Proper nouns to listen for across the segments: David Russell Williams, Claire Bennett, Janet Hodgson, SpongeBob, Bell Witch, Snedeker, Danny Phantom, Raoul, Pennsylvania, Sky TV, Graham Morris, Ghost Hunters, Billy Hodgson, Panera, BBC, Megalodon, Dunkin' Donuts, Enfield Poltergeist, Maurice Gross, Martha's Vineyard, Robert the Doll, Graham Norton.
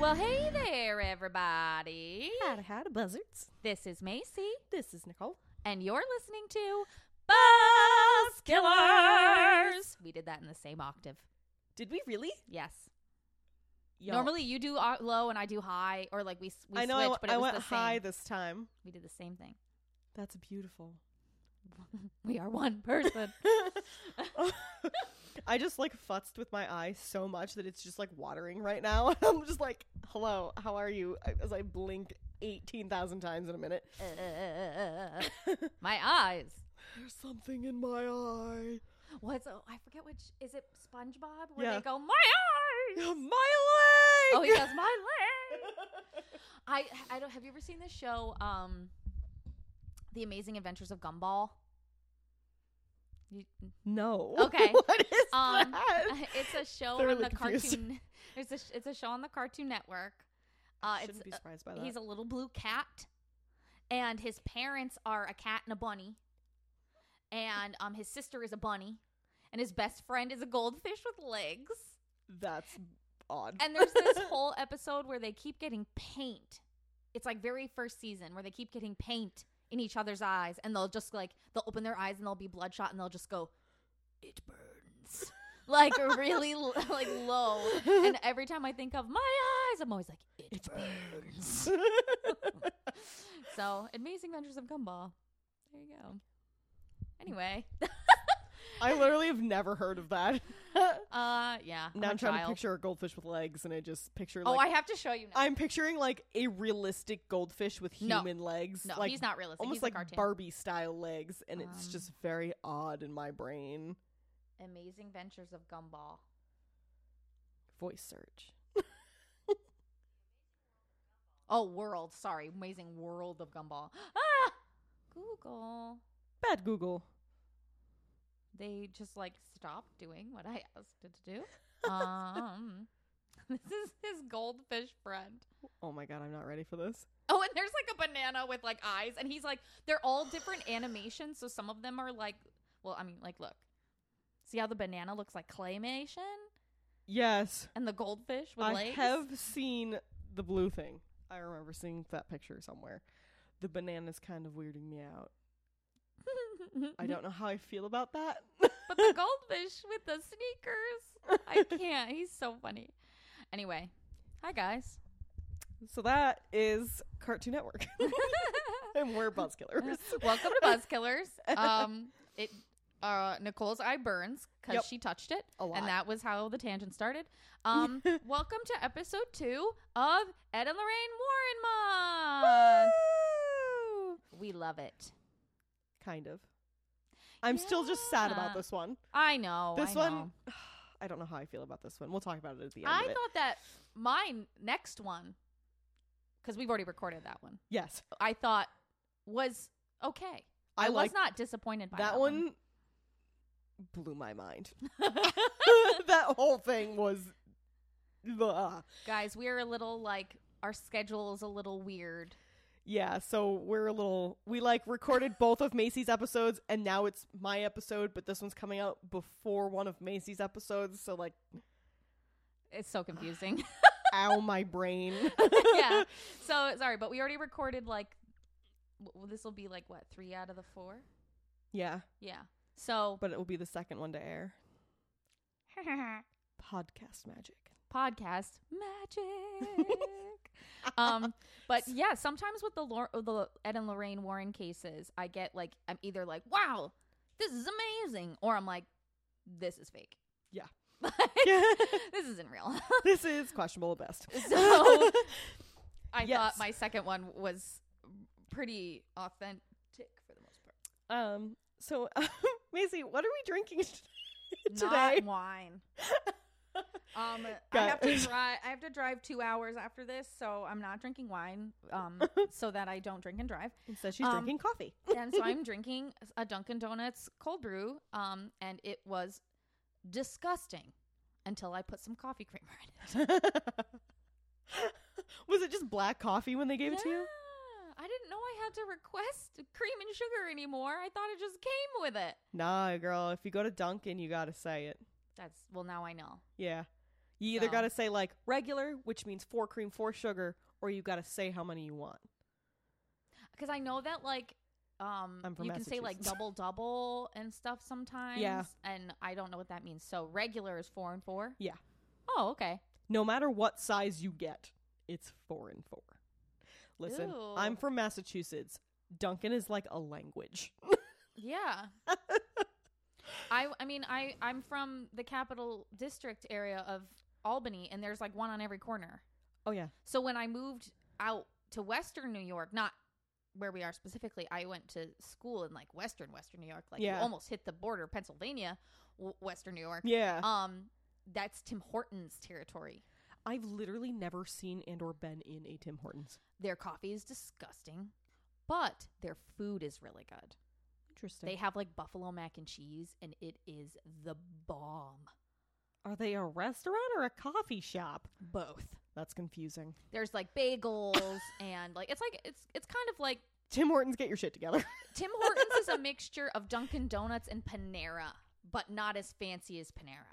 Well, hey there, everybody. Howdy, howdy, buzzards. This is Macy. This is Nicole. And you're listening to Buzzkillers. We did that in the same octave. Did we really? Yes. Yo. Normally you do low and I do high, or like we switch, but I went the same. High this time. We did the same thing. That's beautiful. We are one person. I just like futzed with my eye so much that it's just like watering right now. I'm just like, hello, how are you? As I blink 18,000 times in a minute. My eyes. There's something in my eye. What's I forget which. Is it SpongeBob where they go, my eyes, my leg? Oh, he does my leg. I don't. Have you ever seen this show? The Amazing Adventures of Gumball. No. Okay. What is that? It's a show on the Cartoon. It's a show on the Cartoon Network. Shouldn't be surprised by that. He's a little blue cat, and his parents are a cat and a bunny, and his sister is a bunny, and his best friend is a goldfish with legs. That's odd. And there's this whole episode where they keep getting paint. It's like very first season where they keep getting paint in each other's eyes, and they'll just like, they'll open their eyes and they'll be bloodshot, and they'll just go, it burns, like really like low. And every time I think of my eyes, I'm always like, it burns. So, Amazing Adventures of Gumball. There you go. Anyway. I literally have never heard of that. Yeah. Now I'm trying to picture a goldfish with legs, and I just picture like, oh, I have to show you now. I'm picturing like a realistic goldfish with human legs. No, like, he's not realistic. Almost he's like a cartoon. Barbie style legs, and it's just very odd in my brain. Amazing Adventures of Gumball. Voice search. Oh, world. Sorry. Amazing World of Gumball. Ah! Google. Bad Google. They just like stopped doing what I asked it to do. This is his goldfish friend. Oh my God, I'm not ready for this. Oh, and there's like a banana with like eyes, and he's like, they're all different animations. So some of them are like, well, I mean, like, look, see how the banana looks like claymation? Yes. And the goldfish with legs? I have seen the blue thing. I remember seeing that picture somewhere. The banana's kind of weirding me out. I don't know how I feel about that. But the goldfish with the sneakers, I can't. He's so funny. Anyway, hi guys. So that is Cartoon Network. And we're Buzzkillers. Welcome to Buzzkillers. Nicole's eye burns because she touched it a lot, and that was how the tangent started. Welcome to episode 2 of Ed and Lorraine Warren Month. Woo! We love it. Kind of. I'm still just sad about this one. I know. This one, I don't know how I feel about this one. We'll talk about it at the end. I thought that my next one, because we've already recorded that one. Yes. I thought was okay. I was not disappointed by that one. Blew my mind. That whole thing was. Guys, we're a little like, our schedule is a little weird. Yeah, so we like recorded both of Macy's episodes, and now it's my episode, but this one's coming out before one of Macy's episodes, so like, it's so confusing. Ow, my brain. Yeah, so sorry, but we already recorded like, this will be like what, 3 out of the 4? Yeah. Yeah, so. But it will be the second one to air. Podcast magic. Podcast magic. But yeah, sometimes with the Ed and Lorraine Warren cases, I get like, I'm either like, wow, this is amazing, or I'm like, this is fake. Yeah. This isn't real. This is questionable at best. So I thought my second one was pretty authentic for the most part. So Maisie, what are we drinking today? Not wine. I have to drive 2 hours after this, so I'm not drinking wine, so that I don't drink and drive. And so she's drinking coffee. And so I'm drinking a Dunkin' Donuts cold brew, and it was disgusting until I put some coffee creamer in it. Was it just black coffee when they gave it to you? I didn't know I had to request cream and sugar anymore. I thought it just came with it. Nah, girl, if you go to Dunkin', you gotta say it. Well, now I know. Yeah. You either got to say like regular, which means 4 cream, 4 sugar, or you got to say how many you want. Because I know that like you can say like double double and stuff sometimes. Yeah. And I don't know what that means. So regular is 4 and 4? Yeah. Oh, okay. No matter what size you get, it's 4 and 4. Listen, ooh. I'm from Massachusetts. Dunkin' is like a language. Yeah. I mean, I'm from the Capital District area of Albany, and there's like one on every corner. Oh, yeah. So when I moved out to Western New York, not where we are specifically, I went to school in like Western New York. Like you almost hit the border, Pennsylvania, Western New York. Yeah. That's Tim Hortons territory. I've literally never seen and or been in a Tim Hortons. Their coffee is disgusting, but their food is really good. Interesting. They have like buffalo mac and cheese, and it is the bomb. Are they a restaurant or a coffee shop? Both. That's confusing. There's like bagels and like it's kind of like Tim Hortons. Get your shit together. Tim Hortons is a mixture of Dunkin' Donuts and Panera, but not as fancy as Panera.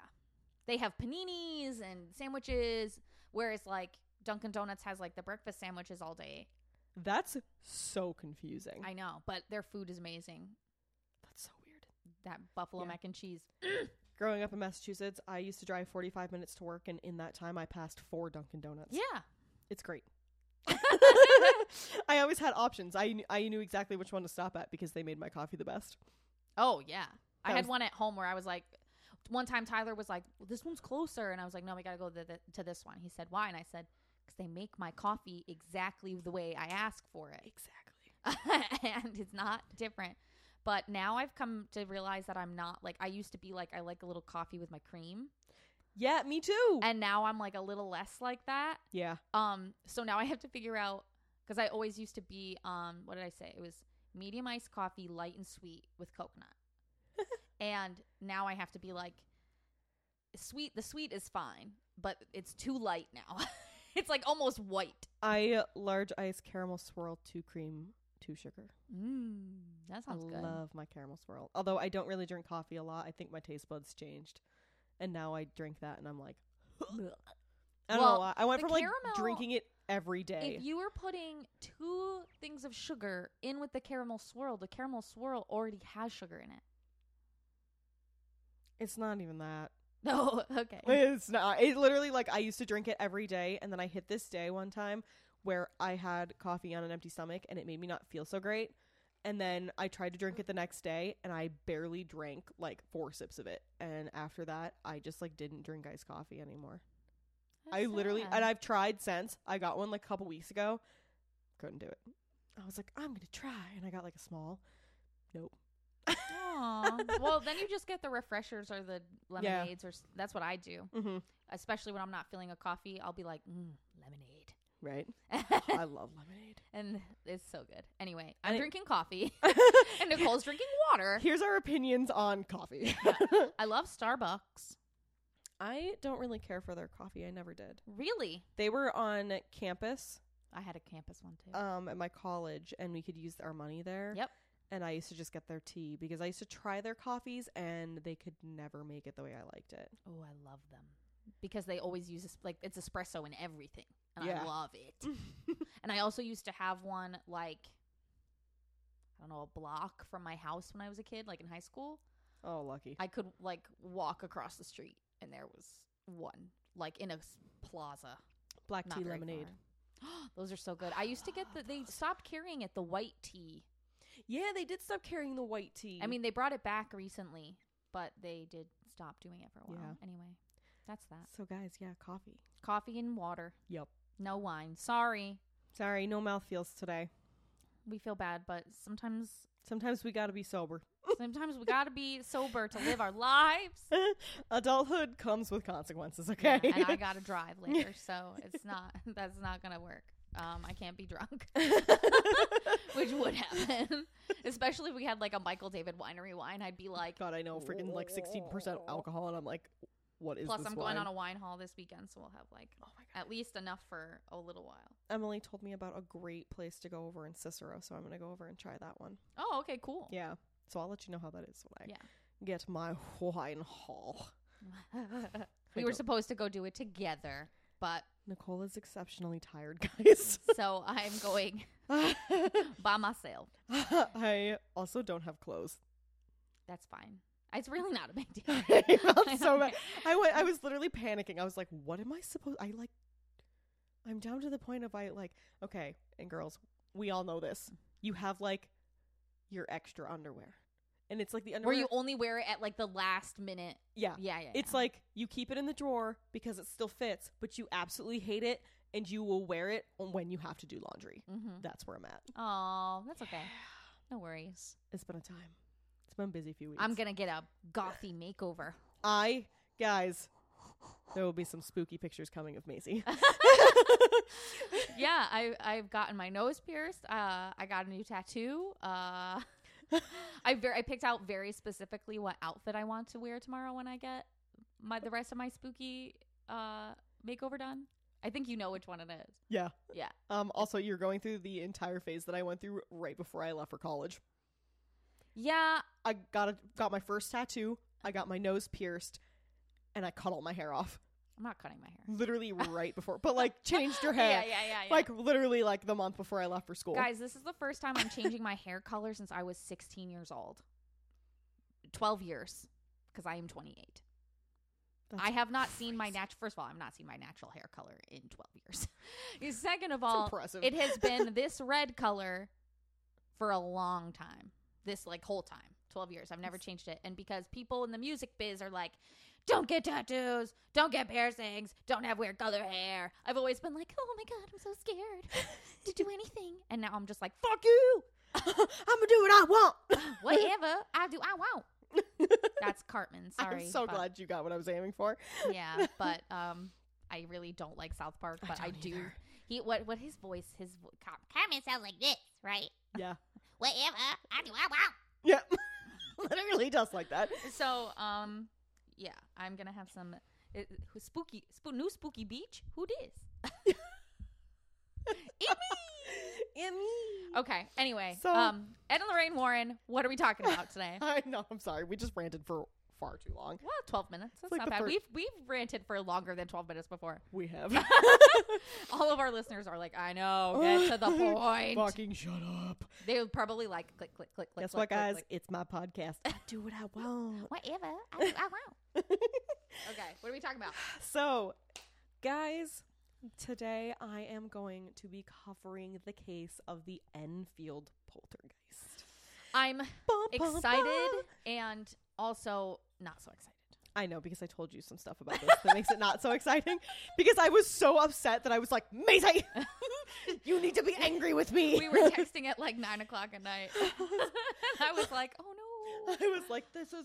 They have paninis and sandwiches, whereas like Dunkin' Donuts has like the breakfast sandwiches all day. That's so confusing. I know, but their food is amazing. That's so weird. That buffalo mac and cheese. Growing up in Massachusetts, I used to drive 45 minutes to work, and in that time, I passed 4 Dunkin' Donuts. Yeah. It's great. I always had options. I knew exactly which one to stop at because they made my coffee the best. Oh, yeah. I had one at home where I was like... One time Tyler was like, well, this one's closer. And I was like, no, we got to go to this one. He said, why? And I said, because they make my coffee exactly the way I ask for it. Exactly. And it's not different. But now I've come to realize that I'm not like, I used to be like, I like a little coffee with my cream. Yeah, me too. And now I'm like a little less like that. Yeah. So now I have to figure out, because I always used to be, what did I say? It was medium iced coffee, light and sweet with coconut. And now I have to be like, sweet. The sweet is fine, but it's too light now. It's like almost white. Large ice caramel swirl, 2 cream, 2 sugar. That sounds good. I love my caramel swirl. Although I don't really drink coffee a lot. I think my taste buds changed. And now I drink that and I'm like, I don't know why. I went from caramel, like drinking it every day. If you were putting 2 things of sugar in with the caramel swirl already has sugar in it. It's not even that. No, okay. It's not. It literally, like, I used to drink it every day, and then I hit this day one time where I had coffee on an empty stomach, and it made me not feel so great. And then I tried to drink it the next day, and I barely drank, like, 4 sips of it. And after that, I just, like, didn't drink iced coffee anymore. That's sad. Literally, and I've tried since. I got one, like, a couple weeks ago. Couldn't do it. I was like, I'm going to try. And I got, like, a small. Nope. Aww. Well, then you just get the refreshers or the lemonades, or that's what I do. Mm-hmm. Especially when I'm not feeling a coffee, I'll be like, lemonade. Right. I love lemonade, and it's so good. Anyway, I'm drinking coffee, and Nicole's drinking water. Here's our opinions on coffee. Yeah. I love Starbucks. I don't really care for their coffee. I never did. Really? They were on campus. I had a campus one too. At my college, and we could use our money there. Yep. And I used to just get their tea because I used to try their coffees and they could never make it the way I liked it. Oh, I love them because they always use like it's espresso in everything, and I love it. And I also used to have one like, I don't know, a block from my house when I was a kid, like in high school. Oh, lucky. I could like walk across the street and there was one like in a plaza. Black tea lemonade. Those are so good. I used to get they stopped carrying it, the white tea. Yeah, they did stop carrying the white tea. I mean, they brought it back recently, but they did stop doing it for a while. Yeah. Anyway, that's that. So, guys, yeah, coffee. Coffee and water. Yep. No wine. Sorry, no mouthfeels today. We feel bad, but sometimes we got to be sober. Sometimes we got to be sober to live our lives. Adulthood comes with consequences, okay? Yeah, and I got to drive later, so that's not going to work. I can't be drunk, which would happen, especially if we had like a Michael David winery wine. I'd be like, God, I know, freaking like 16% alcohol. And I'm like, what is this? Plus, I'm going on a wine haul this weekend. So we'll have like at least enough for a little while. Emily told me about a great place to go over in Cicero. So I'm going to go over and try that one. Oh, okay, cool. Yeah. So I'll let you know how that is when I get my wine haul. We were supposed to go do it together, but Nicole is exceptionally tired, guys. So I'm going by myself. I also don't have clothes. That's fine. It's really not a big deal. I felt so bad. I was literally panicking. I was like, what am I supposed... I'm down to the point of okay, and girls, we all know this. You have your extra underwear. And it's the underwear where you only wear it at the last minute. Yeah. Yeah, yeah. It's you keep it in the drawer because it still fits, but you absolutely hate it and you will wear it when you have to do laundry. Mm-hmm. That's where I'm at. Oh, that's okay. No worries. It's been a time. It's been a busy few weeks. I'm going to get a gothy makeover. Guys, there will be some spooky pictures coming of Maisie. Yeah, I've gotten my nose pierced. I got a new tattoo. I picked out very specifically what outfit I want to wear tomorrow when I get the rest of my spooky makeover done. I think you know which one it is. Yeah. Yeah. Also, you're going through the entire phase that I went through right before I left for college. Yeah. I got my first tattoo. I got my nose pierced, and I cut all my hair off. I'm not cutting my hair. Literally right before. But changed your hair. Yeah. Literally the month before I left for school. Guys, this is the first time I'm changing my hair color since I was 16 years old. 12 years. Because I am 28. That's I have not seen my natural. First of all, I've not seen my natural hair color in 12 years. Second of all, it has been this red color for a long time. This whole time. 12 years. I've never changed it. And because people in the music biz are don't get tattoos, don't get piercings, don't have weird color hair. I've always been oh my God, I'm so scared to do anything. And now I'm just fuck you. I'm going to do what I want. Whatever I do, I won't. That's Cartman. Sorry. I'm so glad you got what I was aiming for. Yeah, but I really don't like South Park, but I do. Either. He what his voice, Cartman sounds like this, right? Yeah. Whatever I do, I won't. Yeah. Literally does like that. So, yeah, I'm going to have some new spooky beach. Who dis? Emmy. Okay. Anyway, so, Ed and Lorraine Warren, what are we talking about today? I know. I'm sorry. We just ranted for far too long. Well, 12 minutes. That's not bad. We've ranted for longer than 12 minutes before. We have. All of our listeners are I know. Get to the point. Fucking shut up. They would probably click, click, click, click. Guess what, guys? Click. It's my podcast. I do what I want. Whatever. I do I want. Okay, what are we talking about? So, guys, today I am going to be covering the case of the Enfield Poltergeist. I'm excited and also not so excited. I know, because I told you some stuff about this that makes it not so exciting. Because I was so upset that I was like, Maisie, you need to be angry with me. We were texting at 9 o'clock at night. I was like, oh no. I was like, this is...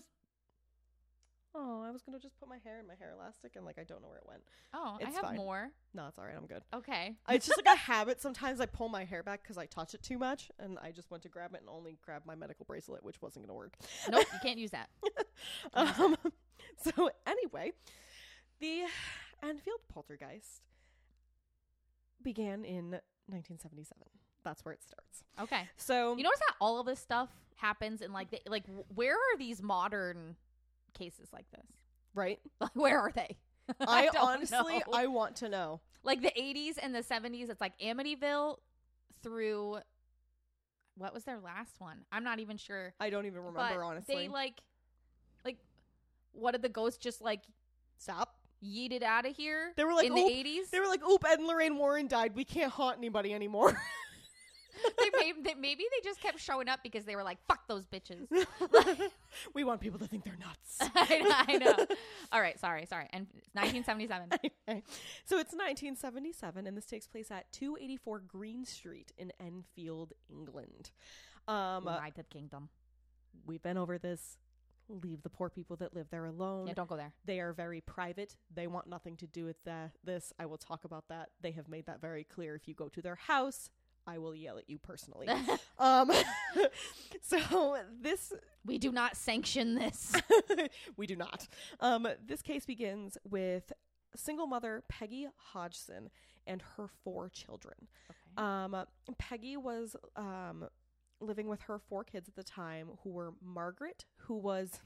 Oh, I was going to just put my hair in my hair elastic and I don't know where it went. Oh, it's I have fine. More. No, it's all right. I'm good. Okay. It's just a habit. Sometimes I pull my hair back because I touch it too much and I just went to grab it and only grab my medical bracelet, which wasn't going to work. Nope. You can't use that. So anyway, the Enfield Poltergeist began in 1977. That's where it starts. Okay. So you notice how all of this stuff happens in where are these modern cases like this, right? Where are they? I honestly know. I want to know. The 80s and the 70s, it's Amityville through what was their last one? I'm not even sure. I don't even remember, but honestly. They what did the ghosts just stop? Yeeted out of here? They were in the 80s? They were oop, Ed and Lorraine Warren died. We can't haunt anybody anymore. Maybe they just kept showing up because they were fuck those bitches. We want people to think they're nuts. I know. All right. Sorry. And 1977. Okay. So it's 1977 and this takes place at 284 Green Street in Enfield, England. United Kingdom. We've been over this. Leave the poor people that live there alone. Yeah, don't go there. They are very private. They want nothing to do with this. I will talk about that. They have made that very clear. If you go to their house, I will yell at you personally. So this... We do not sanction this. We do not. This case begins with single mother Peggy Hodgson and her 4 children. Okay. Peggy was living with her 4 kids at the time, who were Margaret, who was...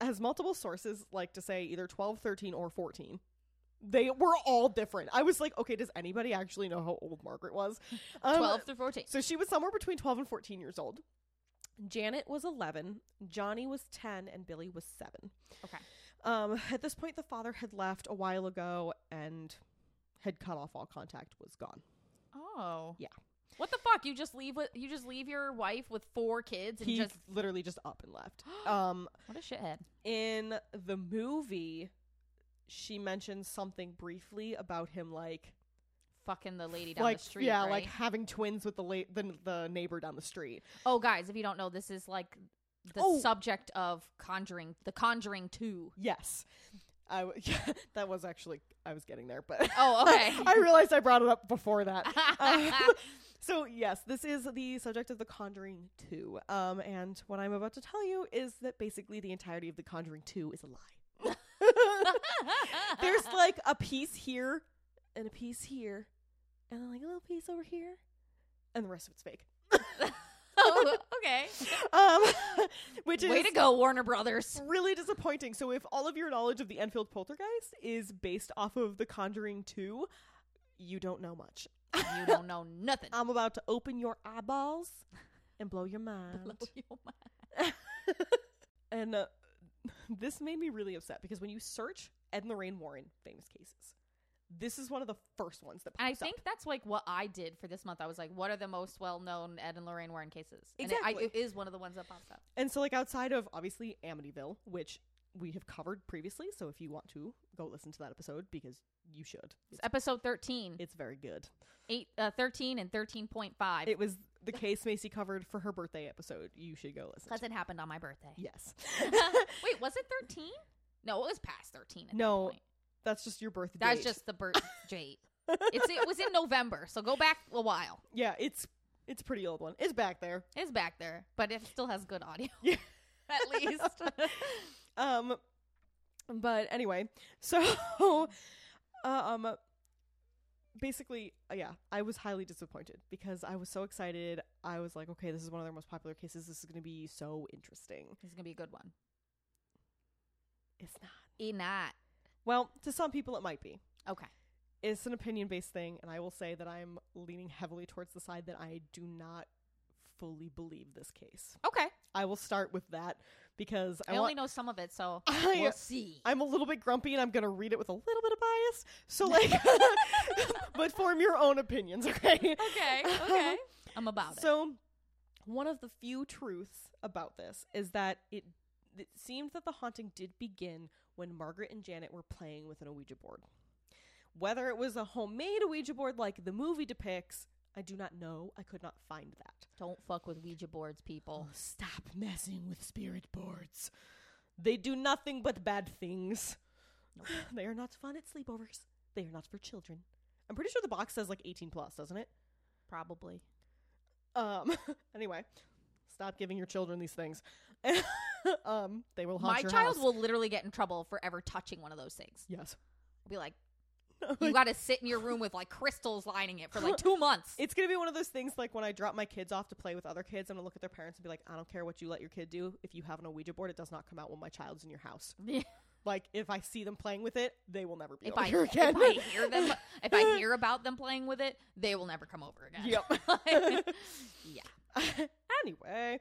as multiple sources like to say either 12, 13, or 14. They were all different. I was like, okay, does anybody actually know how old Margaret was? 12 to 14. So she was somewhere between 12 and 14 years old. Janet was 11, Johnny was 10, and Billy was 7. Okay. At this point, the father had left a while ago and had cut off all contact, was gone. Oh. Yeah. What the fuck? You just leave your wife with 4 kids and just literally just up and left. What a shithead. In the movie, she mentions something briefly about him like fucking the lady down the street. Yeah, right? Like having twins with the neighbor down the street. Oh, guys, if you don't know, this is like the subject of Conjuring, The Conjuring 2. Yes. That was actually, I was getting there, but oh, okay. I realized I brought it up before that. So yes, this is the subject of The Conjuring 2. And what I'm about to tell you is that basically the entirety of The Conjuring 2 is a lie. There's like a piece here and a piece here and then like a little piece over here and the rest of it's fake. Oh, okay. Which is way to go, Warner Brothers. Really disappointing. So if all of your knowledge of the Enfield Poltergeist is based off of The Conjuring 2, you don't know much. You don't know nothing. I'm about to open your eyeballs and blow your mind. And this made me really upset because when you search Ed and Lorraine Warren famous cases, this is one of the first ones that pops up. And I think that's like what I did for this month. I was like, what are the most well-known Ed and Lorraine Warren cases? Exactly. And it is one of the ones that pops up. And so like outside of obviously Amityville, which we have covered previously. So if you want to go listen to that episode, because you should. It's episode 13. It's very good. 13 and 13.5. It was the case Macy covered for her birthday episode. You should go listen. Because it happened on my birthday. Yes. Wait, was it 13? No, it was past 13 at that point. That's just your birth date. That's just the birth date. It was in November, so go back a while. Yeah, it's a pretty old one. It's back there. It's back there, but it still has good audio. Yeah. At least. But anyway, so basically, yeah, I was highly disappointed because I was so excited. I was like, okay, this is one of their most popular cases. This is going to be so interesting. This is going to be a good one. It's not. It's not. Well, to some people, it might be. Okay. It's an opinion-based thing, and I will say that I'm leaning heavily towards the side that I do not fully believe this case. Okay. I will start with that because I only know some of it, so we'll see. I'm a little bit grumpy, and I'm going to read it with a little bit of bias. So, like, but form your own opinions, okay? Okay. I'm about it. So, one of the few truths about this is that it seemed that the haunting did begin when Margaret and Janet were playing with an Ouija board. Whether it was a homemade Ouija board like the movie depicts, I do not know. I could not find that. Don't fuck with Ouija boards, people. Oh, stop messing with spirit boards. They do nothing but bad things. Nope. They are not fun at sleepovers. They are not for children. I'm pretty sure the box says like 18 plus, doesn't it? Probably. Anyway, stop giving your children these things. They will haunt your house. My child will literally get in trouble for ever touching one of those things. Yes. I'll be like, you got to sit in your room with like crystals lining it for like 2 months. It's going to be one of those things like when I drop my kids off to play with other kids, I'm going to look at their parents and be like, I don't care what you let your kid do. If you have an Ouija board, it does not come out when my child's in your house. Yeah. Like if I see them playing with it, they will never be over here again. If I hear about them playing with it, they will never come over again. Yep. Like, yeah. Anyway,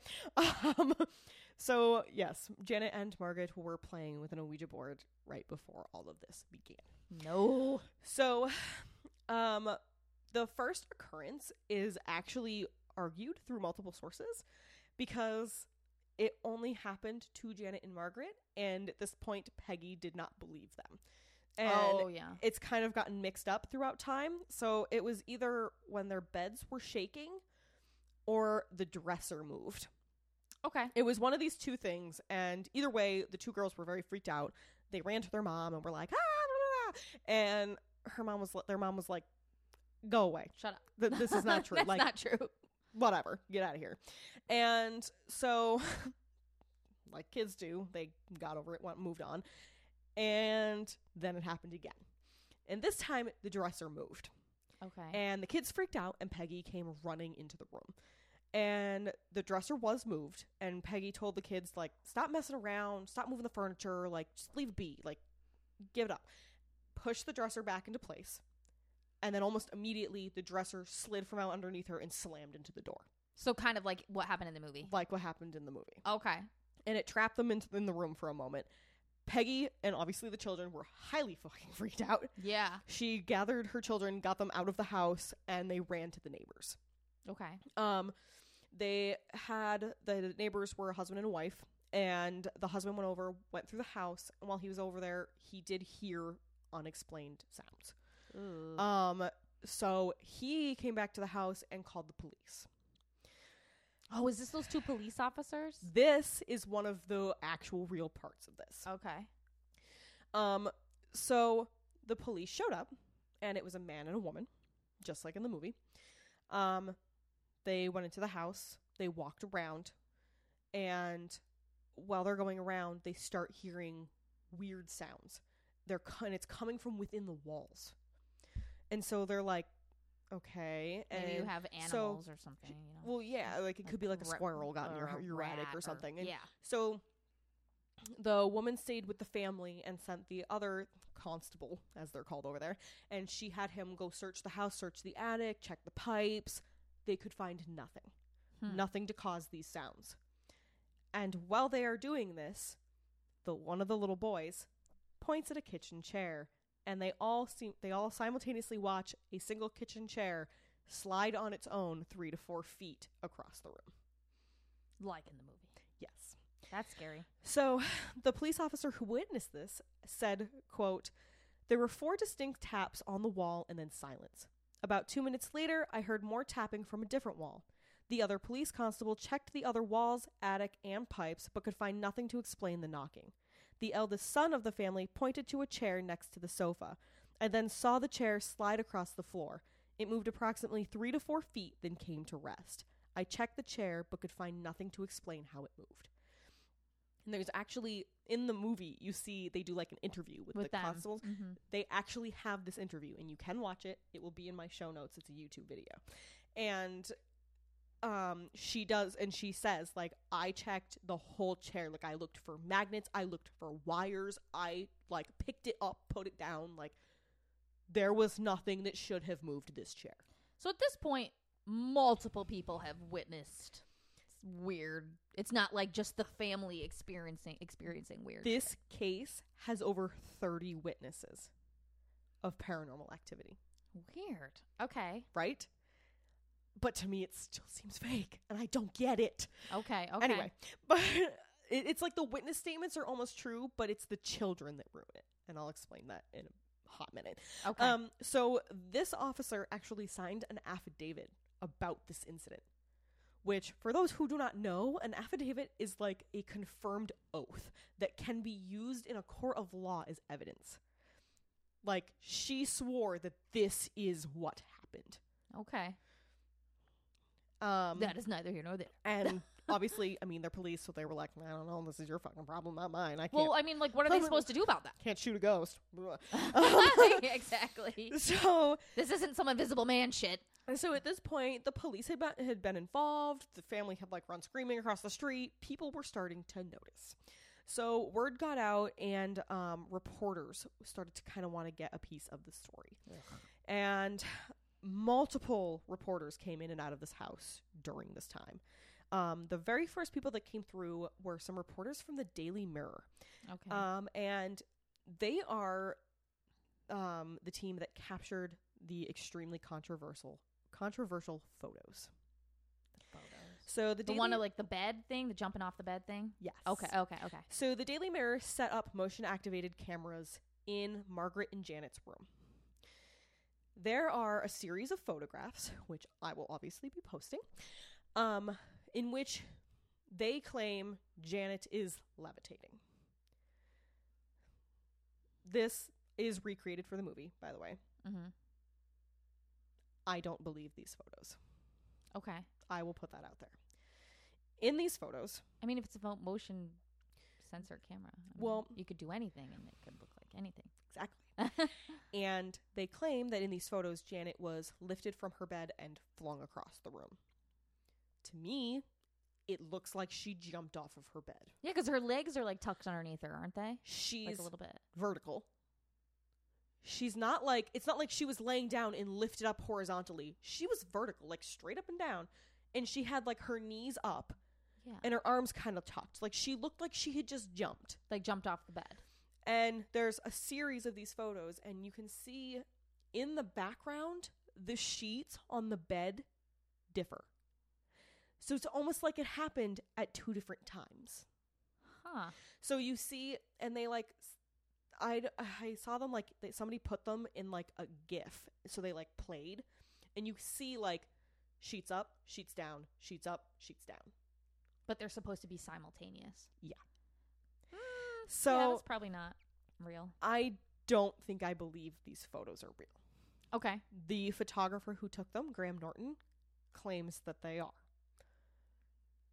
so yes, Janet and Margaret were playing with an Ouija board right before all of this began. No. So the first occurrence is actually argued through multiple sources because it only happened to Janet and Margaret, and at this point Peggy did not believe them. And it's kind of gotten mixed up throughout time. So it was either when their beds were shaking or the dresser moved. Okay. It was one of these two things. And either way, the two girls were very freaked out. They ran to their mom and were like, ah, blah, blah. And their mom was like, go away. Shut up. This is not true. That's like, not true. Whatever. Get out of here. And so, like kids do, they got over it, moved on. And then it happened again. And this time, the dresser moved. Okay. And the kids freaked out, and Peggy came running into the room. And the dresser was moved, and Peggy told the kids, like, stop messing around, stop moving the furniture, like, just leave it be, like, give it up. Pushed the dresser back into place, and then almost immediately the dresser slid from out underneath her and slammed into the door. So kind of like what happened in the movie. Like what happened in the movie. Okay. And it trapped them in the room for a moment. Peggy and obviously the children were highly fucking freaked out. Yeah. She gathered her children, got them out of the house, and they ran to the neighbors. Okay. The neighbors were a husband and a wife, and the husband went over, went through the house, and while he was over there, he did hear unexplained sounds. Ooh. So he came back to the house and called the police. Oh, is this those two police officers? This is one of the actual real parts of this. Okay. So the police showed up, and it was a man and a woman, just like in the movie. They went into the house, they walked around, and while they're going around, they start hearing weird sounds. It's coming from within the walls. And so they're like, okay. And maybe you have animals or something. You know? Well, yeah, like it could be like a squirrel got in your attic or something. And yeah. So the woman stayed with the family and sent the other constable, as they're called over there, and she had him go search the house, search the attic, check the pipes. They could find nothing. Nothing to cause these sounds. And while they are doing this, one of the little boys points at a kitchen chair. And they all simultaneously watch a single kitchen chair slide on its own 3 to 4 feet across the room. Like in the movie. Yes. That's scary. So the police officer who witnessed this said, quote, "There were 4 distinct taps on the wall and then silence. About 2 minutes later, I heard more tapping from a different wall. The other police constable checked the other walls, attic, and pipes, but could find nothing to explain the knocking. The eldest son of the family pointed to a chair next to the sofa. I then saw the chair slide across the floor. It moved approximately 3 to 4 feet, then came to rest. I checked the chair, but could find nothing to explain how it moved." And there's actually, in the movie, you see they do like an interview with the constables. Mm-hmm. They actually have this interview, and you can watch it. It will be in my show notes. It's a YouTube video. And she says, like, I checked the whole chair. Like, I looked for magnets, I looked for wires, I like picked it up, put it down. Like, there was nothing that should have moved this chair. So at this point, multiple people have witnessed weird. It's not like just the family experiencing weird. This case has over 30 witnesses of paranormal activity. Weird. Okay. Right? But to me, it still seems fake, and I don't get it. Okay. Anyway, but it's like the witness statements are almost true, but it's the children that ruin it, and I'll explain that in a hot minute. Okay. So this officer actually signed an affidavit about this incident, which, for those who do not know, an affidavit is like a confirmed oath that can be used in a court of law as evidence. Like, she swore that this is what happened. Okay. That is neither here nor there. And obviously, I mean, they're police, so they were like, I don't know, this is your fucking problem, not mine. I can't. Well, I mean, like, what are they supposed to do about that? Can't shoot a ghost. Exactly. So this isn't some Invisible Man shit. And so at this point, the police had been involved. The family had like run screaming across the street. People were starting to notice. So word got out, and reporters started to kind of want to get a piece of the story. Ugh. And multiple reporters came in and out of this house during this time. The very first people that came through were some reporters from the Daily Mirror. Okay. And they are the team that captured the extremely controversial photos. So the one of like the bed thing, the jumping off the bed thing? Yes. Okay. So the Daily Mirror set up motion-activated cameras in Margaret and Janet's room. There are a series of photographs, which I will obviously be posting, in which they claim Janet is levitating. This is recreated for the movie, by the way. Mm-hmm. I don't believe these photos. Okay. I will put that out there. In these photos... I mean, if it's a motion sensor camera, you could do anything and it could look like anything. Exactly. And they claim that in these photos, Janet was lifted from her bed and flung across the room. to me, it looks like she jumped off of her bed. Yeah, because her legs are like tucked underneath her, aren't they? She's like a little bit vertical. She's not like, it's not like she was laying down and lifted up horizontally. She was vertical, like straight up and down. And she had like her knees up, yeah, and her arms kind of tucked. Like she looked like she had just jumped. Like jumped off the bed. And there's a series of these photos, and you can see in the background, the sheets on the bed differ. So it's almost like it happened at two different times. Huh. So you see, and they like, I saw them like, somebody put them in like a GIF. So they like played, and you see like sheets up, sheets down, sheets up, sheets down. But they're supposed to be simultaneous. Yeah. So yeah, that's probably not real. I don't think I believe these photos are real. Okay. The photographer who took them, Graham Norton, claims that they are.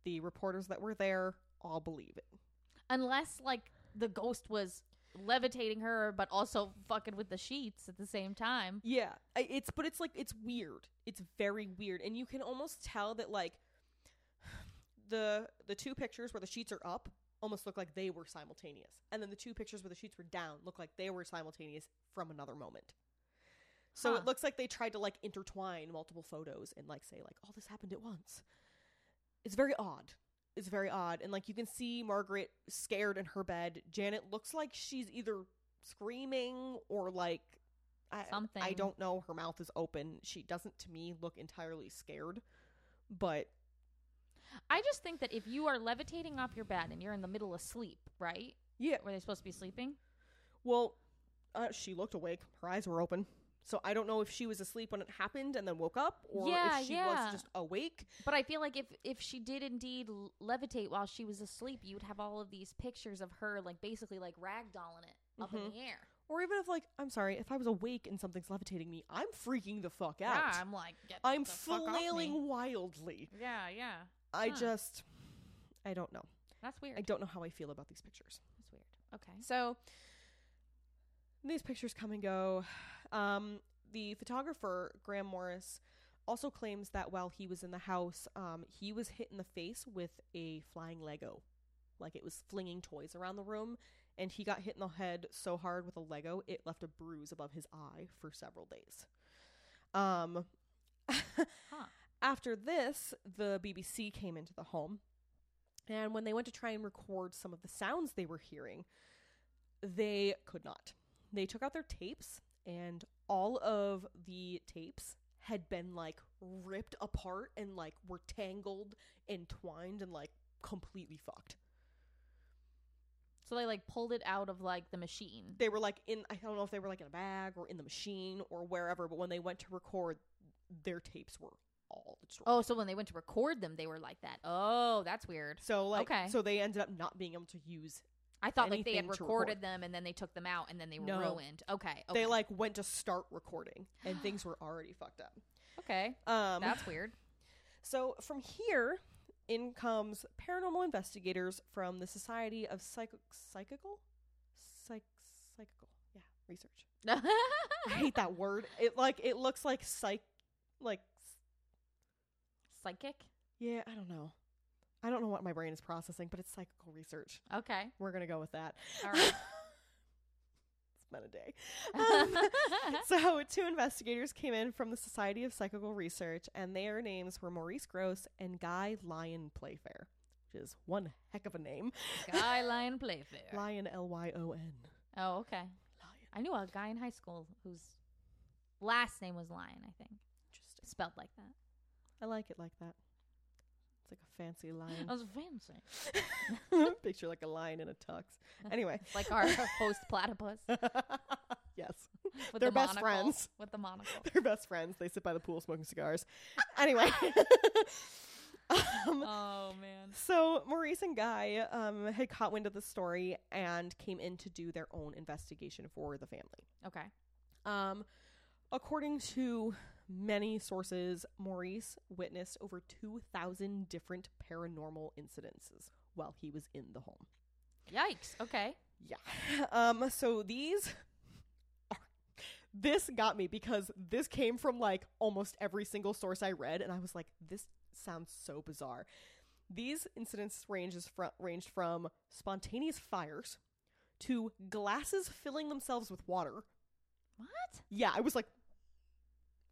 The reporters that were there all believe it. Unless, like, the ghost was levitating her, but also fucking with the sheets at the same time. Yeah. But it's, like, it's weird. It's very weird. And you can almost tell that, like, the two pictures where the sheets are up almost look like they were simultaneous. And then the two pictures where the sheets were down look like they were simultaneous from another moment. So It looks like they tried to, like, intertwine multiple photos and, like, say, like, oh, this happened at once. It's very odd. It's very odd. And, like, you can see Margaret scared in her bed. Janet looks like she's either screaming or, like, something. I don't know. Her mouth is open. She doesn't, to me, look entirely scared. But I just think that if you are levitating off your bed and you're in the middle of sleep, right? Yeah. Were they supposed to be sleeping? Well, she looked awake. Her eyes were open. So I don't know if she was asleep when it happened and then woke up, or if she was just awake. But I feel like if she did indeed levitate while she was asleep, you would have all of these pictures of her, like, basically, like, ragdolling it up in the air. Or even if, like, I'm sorry, if I was awake and something's levitating me, I'm freaking the fuck out. Yeah, I'm like, I'm flailing wildly. Yeah, yeah. I don't know. That's weird. I don't know how I feel about these pictures. That's weird. Okay. So these pictures come and go. The photographer, Graham Morris, also claims that while he was in the house, he was hit in the face with a flying Lego. Like, it was flinging toys around the room, and he got hit in the head so hard with a Lego, it left a bruise above his eye for several days. After this, the BBC came into the home, and when they went to try and record some of the sounds they were hearing, they could not. They took out their tapes, and all of the tapes had been, like, ripped apart and, like, were tangled and twined and, like, completely fucked. So they, like, pulled it out of, like, the machine. They were, like, I don't know if they were, like, in a bag or in the machine or wherever, but when they went to record, their tapes were all destroyed. Oh, so when they went to record them, they were like that. Oh, that's weird. So, like, So they ended up not being able to use I thought like they had recorded them and then they took them out and then they were ruined. Okay. They like went to start recording and things were already fucked up. Okay. That's weird. So from here in comes paranormal investigators from the Society of Psychical Research. I hate that word. It looks like psychic? Yeah, I don't know. I don't know what my brain is processing, but it's psychical research. Okay. We're going to go with that. All right. It's been a day. So two investigators came in from the Society of Psychical Research, and their names were Maurice Gross and Guy Lyon Playfair, which is one heck of a name. Guy Lyon Playfair. Lyon, L-Y-O-N. Oh, okay. Lyon. I knew a guy in high school whose last name was Lyon, I think. Interesting. Spelled like that. I like it like that. It's like a fancy lion. I was fancy. Picture like a lion in a tux. Anyway. Like our host platypus. Yes. With They're the best monocle. Friends. With the monocle. They're best friends. They sit by the pool smoking cigars. Anyway. Oh, man. So Maurice and Guy had caught wind of the story and came in to do their own investigation for the family. Okay. According to many sources, Maurice witnessed over 2,000 different paranormal incidences while he was in the home. Yikes. Okay. Yeah. So this got me because this came from like almost every single source I read. And I was like, this sounds so bizarre. These incidents ranged from spontaneous fires to glasses filling themselves with water. What? Yeah, I was like,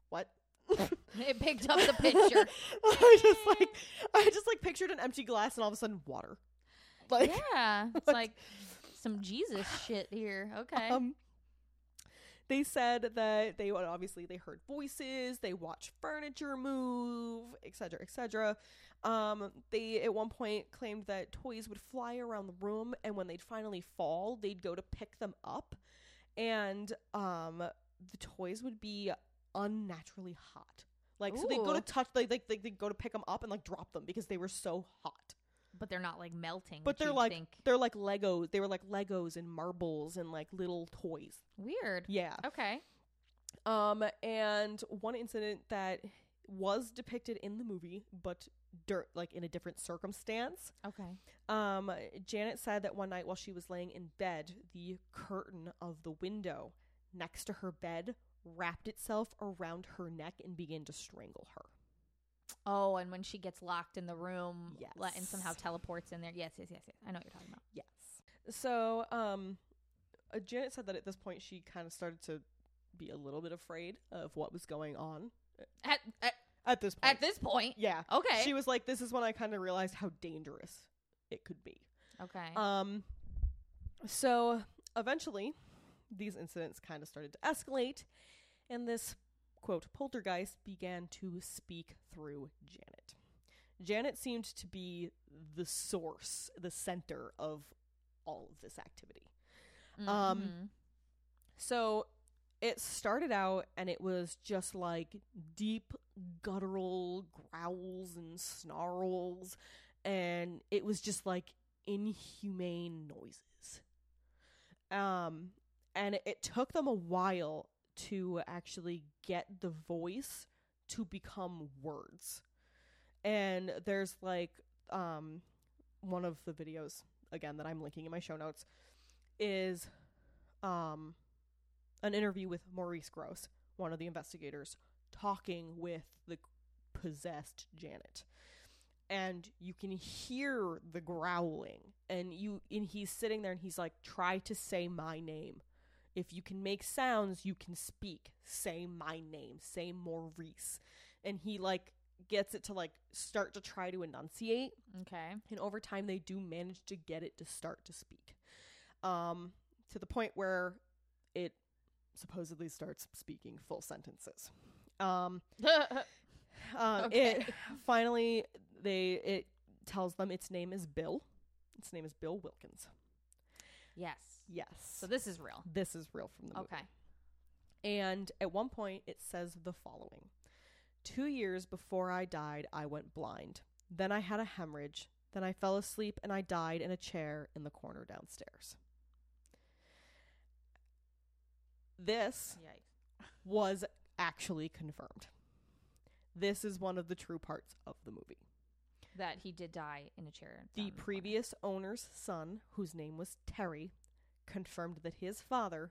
what? It picked up the picture. I just pictured an empty glass and all of a sudden water. Like, yeah, it's like some Jesus shit here. Okay. They said that they heard voices, they watched furniture move, etc., etc. They at one point claimed that toys would fly around the room, and when they'd finally fall, they'd go to pick them up, and the toys would be unnaturally hot. Like, ooh. So they'd go to touch, they'd go to pick them up and like drop them because they were so hot. But they're not like melting. But they're like Legos. They were like Legos and marbles and like little toys. Weird. Yeah. Okay. And one incident that was depicted in the movie, but like in a different circumstance. Okay. Janet said that one night while she was laying in bed, the curtain of the window next to her bed wrapped itself around her neck and began to strangle her. Oh, and when she gets locked in the room, yes. And somehow teleports in there. Yes. I know what you're talking about. Yes. So, Janet said that at this point she kind of started to be a little bit afraid of what was going on. At this point. At this point? Yeah. Okay. She was like, this is when I kind of realized how dangerous it could be. Okay. So, eventually, these incidents kind of started to escalate, and this quote, poltergeist began to speak through Janet. Janet seemed to be the source, the center of all of this activity. Mm-hmm. So it started out and it was just like deep guttural growls and snarls, and it was just like inhumane noises. And it took them a while to actually get the voice to become words. And there's like one of the videos again that I'm linking in my show notes is an interview with Maurice Gross, one of the investigators, talking with the possessed Janet, and you can hear the growling, and he's sitting there and he's like, try to say my name. If you can make sounds, you can speak. Say my name. Say Maurice. And he, like, gets it to, like, start to try to enunciate. Okay. And over time, they do manage to get it to start to speak. To the point where it supposedly starts speaking full sentences. Okay. It tells them its name is Bill. Its name is Bill Wilkins. Yes. So this is real. This is real from the movie. Okay. And at one point it says the following. 2 years before I died, I went blind. Then I had a hemorrhage. Then I fell asleep and I died in a chair in the corner downstairs. This was actually confirmed. This is one of the true parts of the movie. That he did die in a chair. The previous owner's son, whose name was Terry, confirmed that his father,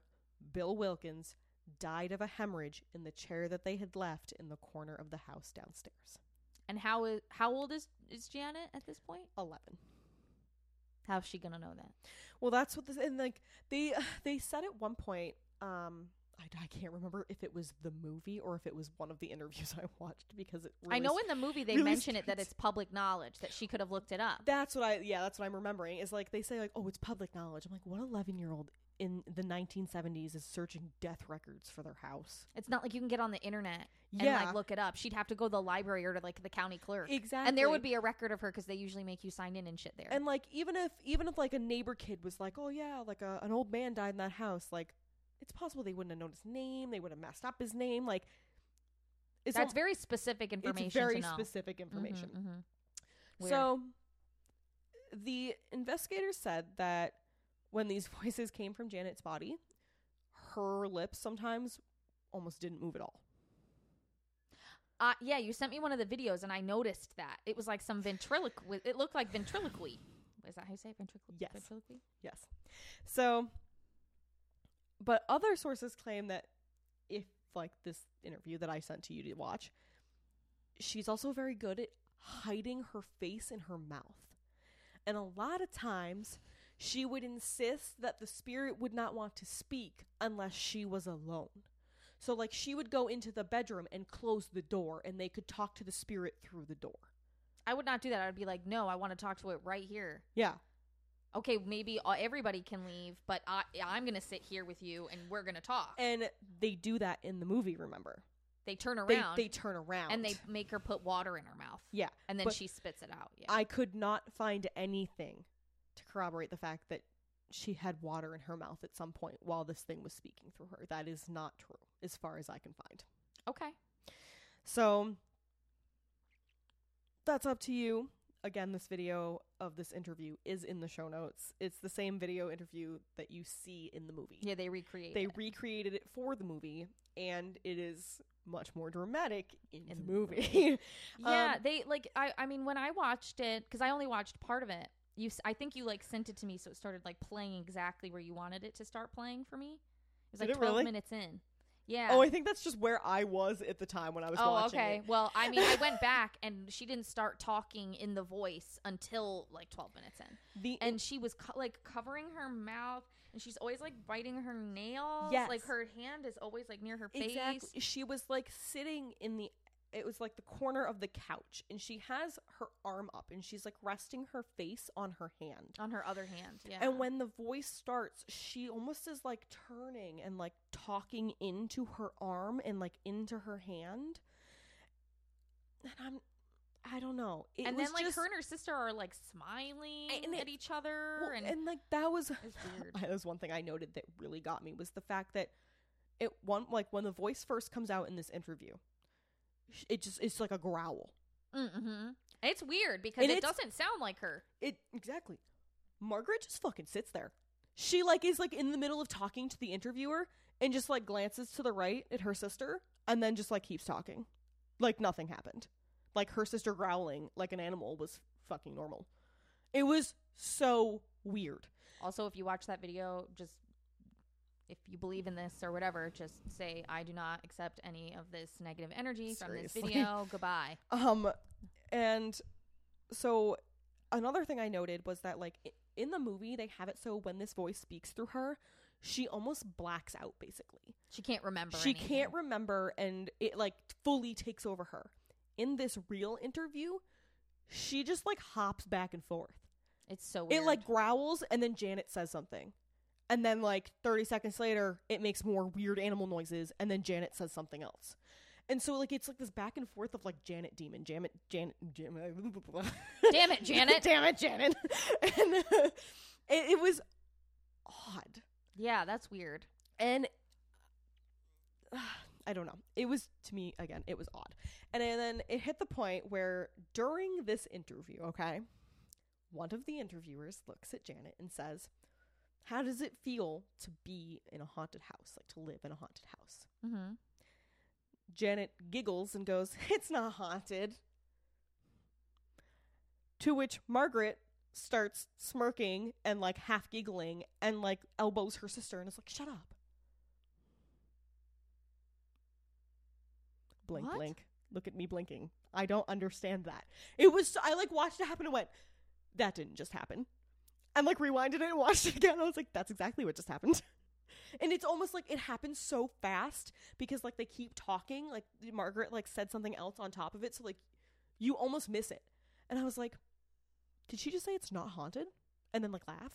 Bill Wilkins, died of a hemorrhage in the chair that they had left in the corner of the house downstairs. And how old is Janet at this point? 11. How's she gonna know that? Well, that's what this, and like they said at one point, I can't remember if it was the movie or if it was one of the interviews I watched, because it really, I know in the movie they really mention it, that it's public knowledge that she could have looked it up. That's what I'm remembering is, like, they say like, oh, it's public knowledge. I'm like, what 11-year-old in the 1970s is searching death records for their house? It's not like you can get on the internet and like look it up. She'd have to go to the library or to like the county clerk. Exactly. And there would be a record of her because they usually make you sign in and shit there. And like, even if like a neighbor kid was like, oh yeah, like an old man died in that house, like, it's possible they wouldn't have known his name. They would have messed up his name. Like, that's very specific information. It's very specific information. Mm-hmm. So, the investigators said that when these voices came from Janet's body, her lips sometimes almost didn't move at all. Yeah, you sent me one of the videos, and I noticed that it was like some ventriloquy. It looked like ventriloquy. Is that how you say it? Ventriloquy? Yes. Ventriloquy? Yes. So. But other sources claim that if, like, this interview that I sent to you to watch, she's also very good at hiding her face in her mouth. And a lot of times she would insist that the spirit would not want to speak unless she was alone. So like she would go into the bedroom and close the door and they could talk to the spirit through the door. I would not do that. I'd be like, no, I want to talk to it right here. Yeah. Okay, maybe everybody can leave, but I'm going to sit here with you and we're going to talk. And they do that in the movie, remember? They turn around. They turn around. And they make her put water in her mouth. Yeah. And then she spits it out. Yeah. I could not find anything to corroborate the fact that she had water in her mouth at some point while this thing was speaking through her. That is not true as far as I can find. Okay. So that's up to you. Again, this video of this interview is in the show notes. It's the same video interview that you see in the movie. Yeah, they recreated it for the movie, and it is much more dramatic in the movie. Yeah, they like I mean, when I watched it, because I only watched part of it. I think you like sent it to me, so it started like playing exactly where you wanted it to start playing for me. It was like 12 minutes in. Yeah. Oh, I think that's just where I was at the time when I was watching it. Oh, okay. Well, I mean, I went back and she didn't start talking in the voice until like 12 minutes in. And she was covering her mouth and she's always like biting her nails. Yes. Like her hand is always like near her face. Exactly. She was like sitting in it was like the corner of the couch and she has her arm up and she's like resting her face on her hand. On her other hand, yeah. And when the voice starts, she almost is like turning and like talking into her arm and like into her hand. And I don't know. And then like her and her sister are like smiling at each other. Well, and like that was weird. That was one thing I noted that really got me was the fact that when the voice first comes out in this interview, it's like a growl. Mm-hmm. It's weird because it doesn't sound like her. Exactly. Margaret just fucking sits there. She like is like in the middle of talking to the interviewer and just like glances to the right at her sister and then just like keeps talking. Like nothing happened. Like her sister growling like an animal was fucking normal. It was so weird. Also, if you watch that video, just if you believe in this or whatever, just say, I do not accept any of this negative energy from this video. Goodbye. And so another thing I noted was that like in the movie, they have it so when this voice speaks through her, she almost blacks out basically. She can't remember. She can't remember and it like fully takes over her. In this real interview, she just like hops back and forth. It's so weird. It like growls and then Janet says something. And then like 30 seconds later, it makes more weird animal noises. And then Janet says something else. And so like it's like this back and forth of like Janet demon. Janet. Damn it, Janet. Damn it, Janet. And it was odd. Yeah, that's weird. And I don't know. It was, to me, again, it was odd. And then it hit the point where during this interview, okay, one of the interviewers looks at Janet and says, how does it feel to be in a haunted house, like to live in a haunted house? Mm-hmm. Janet giggles and goes, it's not haunted. To which Margaret starts smirking and like half giggling and like elbows her sister and is like, shut up. Blink, what? Blink. Look at me blinking. I don't understand that. It was, I like watched it happen and went, that didn't just happen. And like rewinded it and watched it again. I was like, that's exactly what just happened. And it's almost like it happens so fast because like they keep talking. Like Margaret like said something else on top of it. So like you almost miss it. And I was like, did she just say it's not haunted? And then like laugh?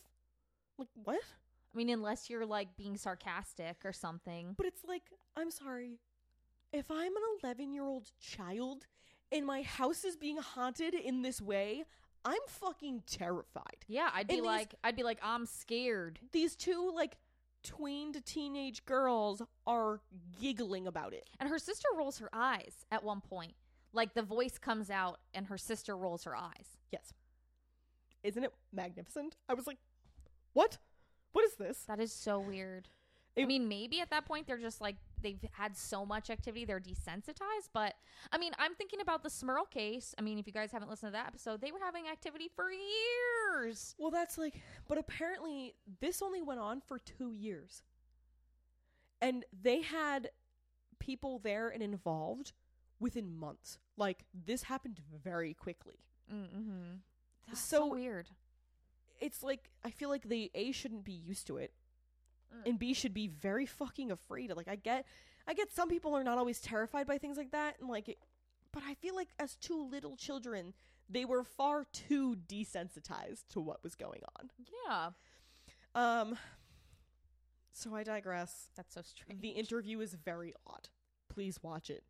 Like what? I mean, unless you're like being sarcastic or something. But it's like, I'm sorry. If I'm an 11-year-old child and my house is being haunted in this way, I'm fucking terrified. Yeah, I'd be like, I'm scared. These two like tween to teenage girls are giggling about it. And her sister rolls her eyes at one point. Like the voice comes out and her sister rolls her eyes. Yes. Isn't it magnificent? I was like, what? What is this? That is so weird. I mean, maybe at that point they're just like, they've had so much activity, they're desensitized. But I mean, I'm thinking about the Smurl case. I mean, if you guys haven't listened to that episode, they were having activity for years. Well, that's like, but apparently this only went on for 2 years. And they had people there and involved within months. Like, this happened very quickly. Mm-hmm. That's so weird. It's like, I feel like they, A, shouldn't be used to it, and B, should be very fucking afraid. Like, I get some people are not always terrified by things like that, and like, but I feel like as two little children, they were far too desensitized to what was going on. Yeah. So I digress. That's so strange. The interview is very odd. Please watch it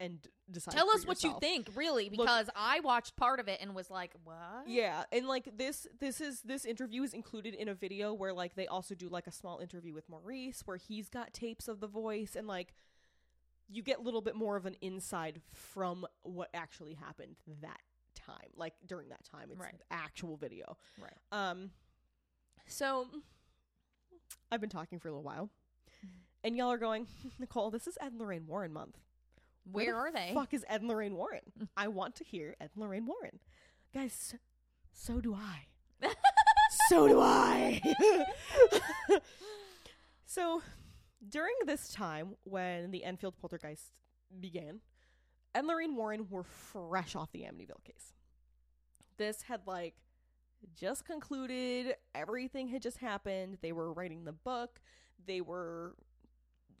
and decide. Tell us what you think, really, because I watched part of it and was like, what? Yeah, and like this interview is included in a video where like they also do like a small interview with Maurice where he's got tapes of the voice, and like you get a little bit more of an inside from what actually happened that time, like during that time. It's right. Actual video. Right. So I've been talking for a little while, and y'all are going, Nicole, this is Ed and Lorraine Warren month. Where are they? Fuck is Ed and Lorraine Warren? I want to hear Ed and Lorraine Warren. Guys, so do I. So do I. So during this time when the Enfield Poltergeist began, Ed and Lorraine Warren were fresh off the Amityville case. This had like just concluded. Everything had just happened. They were writing the book. They were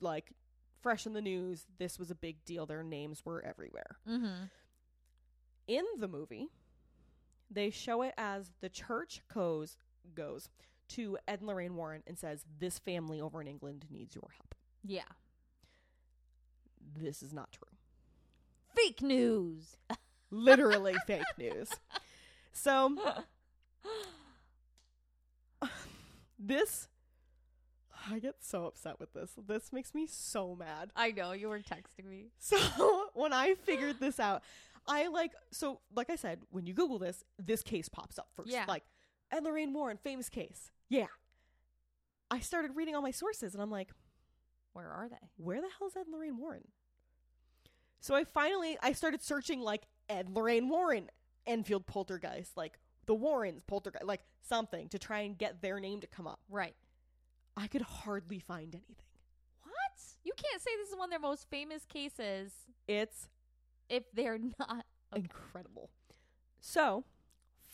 like fresh in the news. This was a big deal. Their names were everywhere. Mm-hmm. In the movie, they show it as the church goes to Ed and Lorraine Warren and says, this family over in England needs your help. Yeah. This is not true. Fake news. Literally fake news. So this, I get so upset with this. This makes me so mad. I know, you were texting me. So when I figured this out, like I said, when you Google this, this case pops up first. Yeah. Like, Ed Lorraine Warren, famous case. Yeah. I started reading all my sources and I'm like, where are they? Where the hell is Ed and Lorraine Warren? So I started searching like Ed and Lorraine Warren, Enfield Poltergeist, like the Warrens, Poltergeist, like something to try and get their name to come up. Right. I could hardly find anything. What? You can't say this is one of their most famous cases. It's if they're not incredible. So,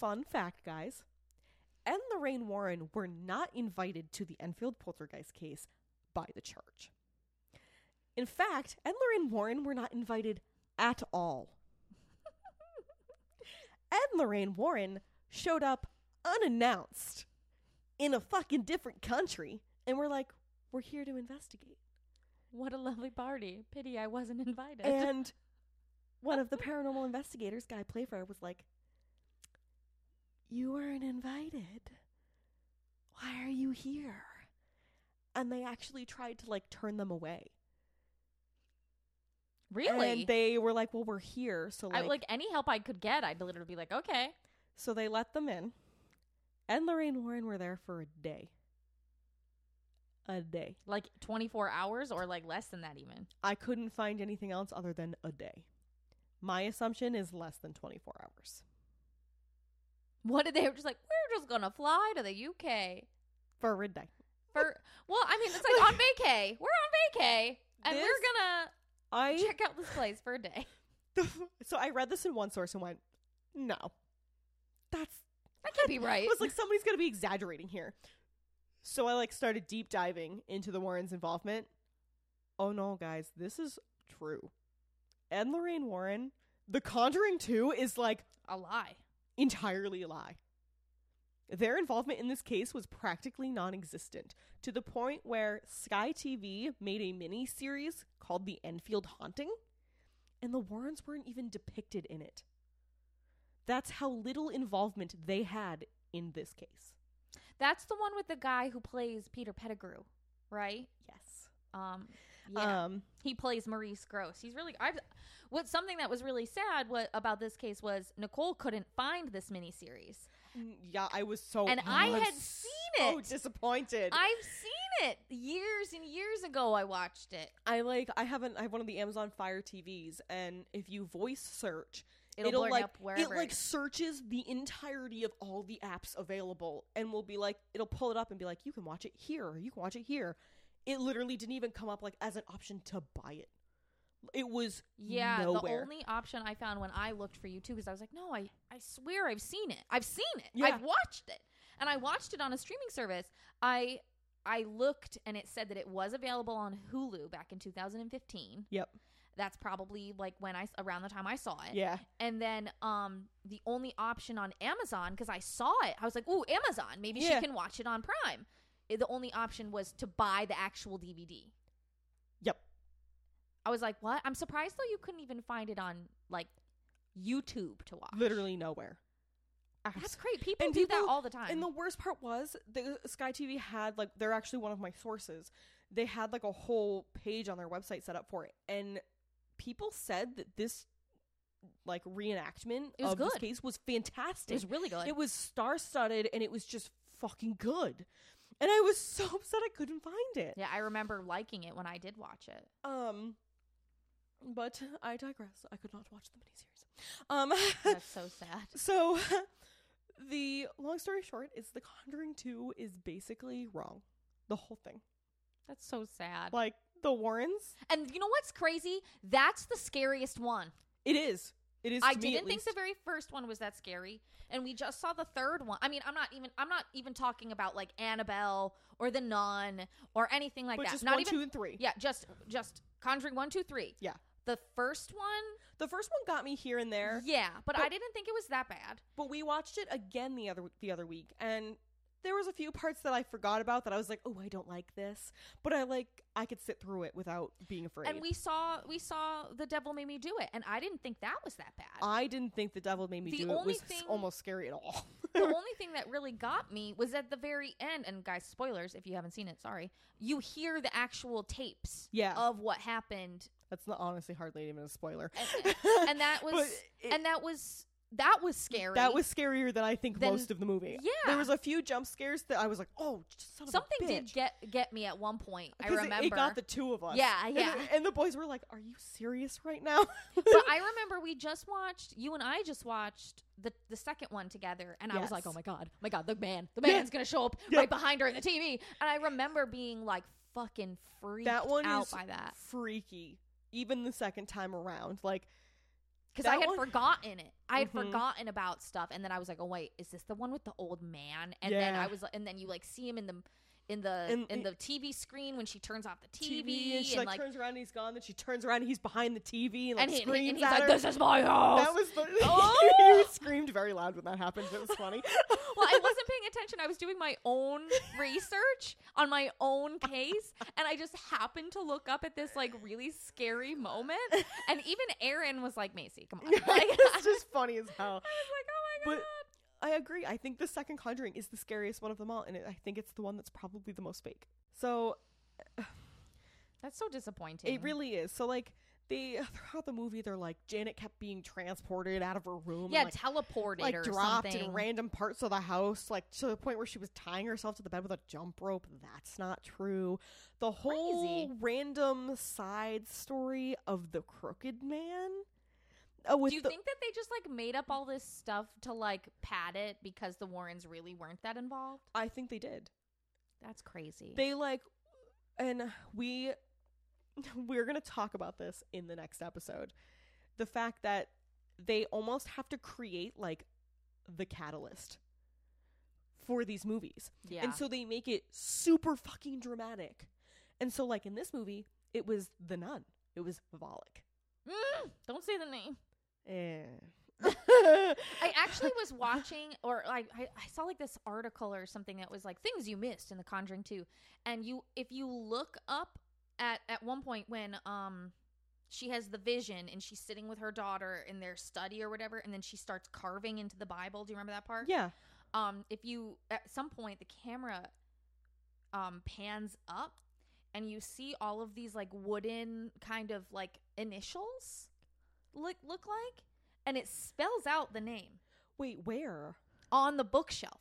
fun fact, guys. Ed and Lorraine Warren were not invited to the Enfield Poltergeist case by the church. In fact, Ed and Lorraine Warren were not invited at all. Ed and Lorraine Warren showed up unannounced in a fucking different country, and we're like, we're here to investigate. What a lovely party. Pity I wasn't invited. And one of the paranormal investigators, Guy Playfair, was like, you weren't invited. Why are you here? And they actually tried to like turn them away. Really? And they were like, well, we're here. So like any help I could get, I'd literally be like, okay. So they let them in. Ed and Lorraine Warren were there for a day. A day. Like 24 hours or like less than that even? I couldn't find anything else other than a day. My assumption is less than 24 hours. What did they just like, we're just going to fly to the UK. For a day. Well, I mean, it's like on vacay. We're on vacay. And we're going to check out this place for a day. So I read this in one source and went, no. That can't be right. It was like, somebody's going to be exaggerating here. So I like started deep diving into the Warrens' involvement. Oh no, guys, this is true. Ed and Lorraine Warren, The Conjuring 2 is like a lie. Entirely a lie. Their involvement in this case was practically non-existent, to the point where Sky TV made a mini series called The Enfield Haunting, and the Warrens weren't even depicted in it. That's how little involvement they had in this case. That's the one with the guy who plays Peter Pettigrew, right? Yes. Yeah. He plays Maurice Gross. He's really... something that was really sad about this case was Nicole couldn't find this miniseries. Yeah, I was so... And I had seen it. So disappointed. I've seen it. Years and years ago I watched it. I have one of the Amazon Fire TVs, and if you voice search... It'll blur like, up wherever. It like searches the entirety of all the apps available and will be like, it'll pull it up and be like, you can watch it here. Or you can watch it here. It literally didn't even come up like as an option to buy it. It was nowhere. The only option I found when I looked for you too, because I was like, no, I swear I've seen it. Yeah. I've watched it. And I watched it on a streaming service. I looked and it said that it was available on Hulu back in 2015. Yep. That's probably like when around the time I saw it. Yeah. And then the only option on Amazon, because I saw it, I was like, ooh, Amazon, maybe she can watch it on Prime. The only option was to buy the actual DVD. Yep. I was like, what? I'm surprised though you couldn't even find it on like YouTube to watch. Literally nowhere. That's great. People do that all the time. And the worst part was the Sky TV had like, they're actually one of my sources. They had like a whole page on their website set up for it. And people said that this like reenactment of this case was fantastic. It was really good. It was star-studded and it was just fucking good. And I was so upset I couldn't find it. Yeah, I remember liking it when I did watch it. But I digress. I could not watch the miniseries. That's so sad. So the long story short is The Conjuring 2 is basically wrong. The whole thing. That's so sad. Like the Warrens. And you know what's crazy? That's the scariest one. It is. It is. I didn't think the very first one was that scary, and we just saw the third one. I mean, I'm not even talking about like Annabelle or The Nun or anything like that. Just 1, 2, and 3. Yeah, just Conjuring 1, 2, 3. Yeah. The first one got me here and there. Yeah, but I didn't think it was that bad. But we watched it again the other week, and there was a few parts that I forgot about that I was like, oh, I don't like this, but I could sit through it without being afraid. And we saw The Devil Made Me Do It, and I didn't think that was that bad. I didn't think The Devil Made Me Do It was almost scary at all. The only thing that really got me was at the very end, and guys, spoilers if you haven't seen it, sorry. You hear the actual tapes of what happened. That's not honestly hardly even a spoiler. And that was scary. That was scarier than I think most of the movie. Yeah. There was a few jump scares that I was like, oh, son of a bitch. Something did get me at one point. I remember. It got the two of us. Yeah, yeah. And the boys were like, are you serious right now? But I remember you and I just watched the second one together. And I was like, oh my God, the man's going to show up right behind her in the TV. And I remember being like fucking freaked out by that. Freaky. Even the second time around. Like. Because I had forgotten it. I had forgotten about stuff, and then I was like, "Oh wait, is this the one with the old man?" And then I was, and then you like see him in the TV screen when she turns off the TV, and she like turns around and he's gone. Then she turns around and he's behind the TV and like screams and he's at like, her. "This is my house." That was the you screamed very loud when that happened. It was funny. Well, I wasn't paying attention. I was doing my own research on my own case, and I just happened to look up at this like really scary moment. And even Aaron was like, "Macy, come on!" Like, it's just funny as hell. I was like, "Oh my god." But I agree. I think the second Conjuring is the scariest one of them all, and I think it's the one that's probably the most fake. So that's so disappointing. It really is. So like. Throughout the movie, they're like, Janet kept being transported out of her room. Yeah, and, like, teleported like, or dropped something. In random parts of the house, like to the point where she was tying herself to the bed with a jump rope. That's not true. The whole random side story of the crooked man. Do you think that they just like made up all this stuff to like pad it because the Warrens really weren't that involved? I think they did. That's crazy. They like, and we're going to talk about this in the next episode. The fact that they almost have to create like the catalyst for these movies. Yeah. And so they make it super fucking dramatic. And so like in this movie, it was The Nun. It was Volok. Don't say the name. I actually was watching I saw like this article or something that was like things you missed in The Conjuring 2. And if you look up At one point when she has the vision and she's sitting with her daughter in their study or whatever, and then she starts carving into the Bible. Do you remember that part? Yeah. At some point the camera pans up and you see all of these like wooden kind of like initials look like, and it spells out the name. Wait, where? On the bookshelf.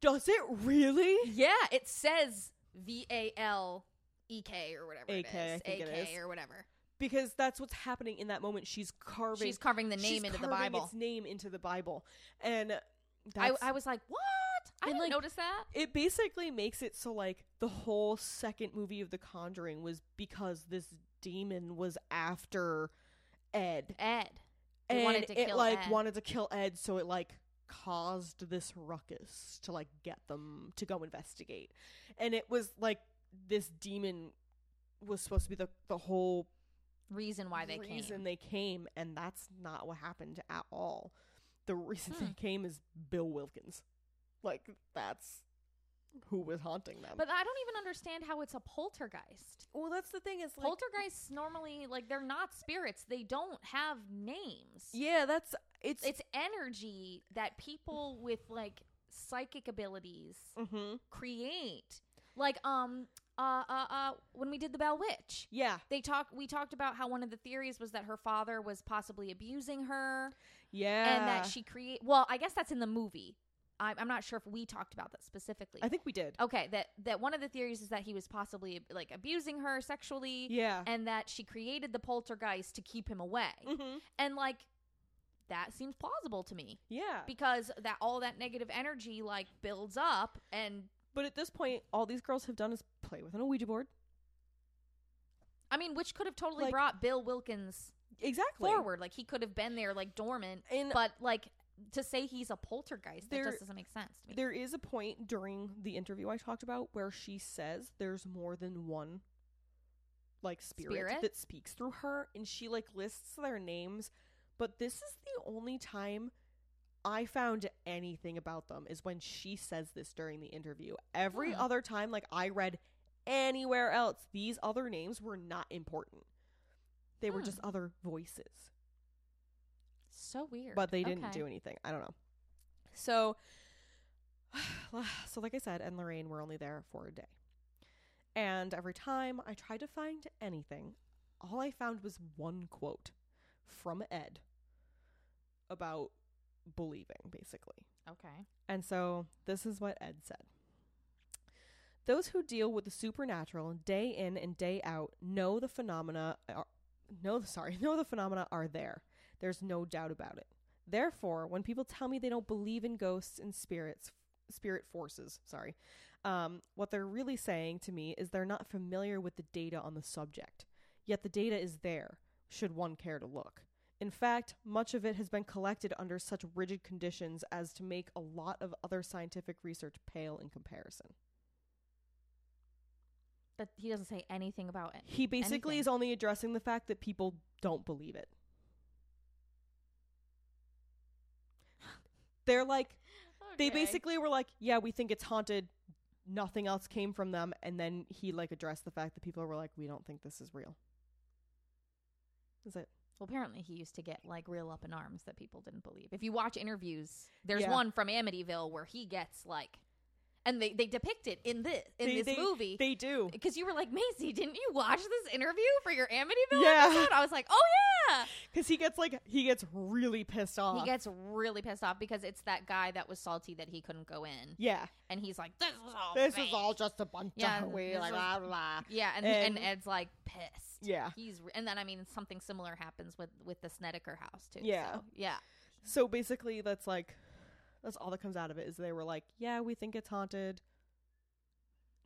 Does it really? Yeah, it says V-A-L. EK or whatever AK or whatever. Because that's what's happening in that moment. She's carving the name into the Bible. Its name into the Bible. And I was like, what? I didn't notice that. It basically makes it so like the whole second movie of The Conjuring was because this demon was after Ed. And wanted to kill Ed, so it caused this ruckus to get them to go investigate. And it was this demon was supposed to be the whole reason why they came, and that's not what happened at all. The reason they came is Bill Wilkins. That's who was haunting them. But I don't even understand how it's a poltergeist. Well, that's the thing. It's poltergeists normally, they're not spirits. They don't have names. Yeah, it's energy that people with psychic abilities create. When we did the Bell Witch, we talked about how one of the theories was that her father was possibly abusing her. Yeah, and that she Well, I guess that's in the movie. I'm not sure if we talked about that specifically. I think we did. Okay, that one of the theories is that he was possibly abusing her sexually. Yeah, and that she created the poltergeist to keep him away. Mm-hmm. And that seems plausible to me. Yeah, because all that negative energy builds up and. But at this point, all these girls have done is play with an Ouija board. I mean, which could have totally brought Bill Wilkins forward. He could have been there, dormant. And but to say he's a poltergeist, that just doesn't make sense to me. There is a point during the interview I talked about where she says there's more than one spirit that speaks through her, and she lists their names. But this is the only time I found anything about them is when she says this during the interview. Every other time, I read anywhere else, these other names were not important. They were just other voices. So weird. But they didn't do anything. I don't know. So like I said, Ed and Lorraine were only there for a day. And every time I tried to find anything, all I found was one quote from Ed about believing, basically. Okay. And so this is what Ed said. Those who deal with the supernatural day in and day out know the phenomena are there. There's no doubt about it. Therefore, when people tell me they don't believe in ghosts and spirit forces, what they're really saying to me is they're not familiar with the data on the subject. Yet the data is there, should one care to look. In fact, much of it has been collected under such rigid conditions as to make a lot of other scientific research pale in comparison. But he doesn't say anything about it. He basically is only addressing the fact that people don't believe it. They're they basically were yeah, we think it's haunted. Nothing else came from them. And then he addressed the fact that people were we don't think this is real. Is it? Well, apparently he used to get real up in arms that people didn't believe. If you watch interviews, there's one from Amityville where he gets and they depict it in this movie. They do. Because you were Macy, didn't you watch this interview for your Amityville episode? I was oh yeah. Because he gets really pissed off. He gets really pissed off because it's that guy that was salty that he couldn't go in. Yeah. And he's this is all just a bunch of weird blah blah. Yeah, and Ed's pissed. Yeah. And then, I mean, something similar happens with the Snedeker house, too. Yeah. So, yeah. So, basically, that's all that comes out of it is they were yeah, we think it's haunted.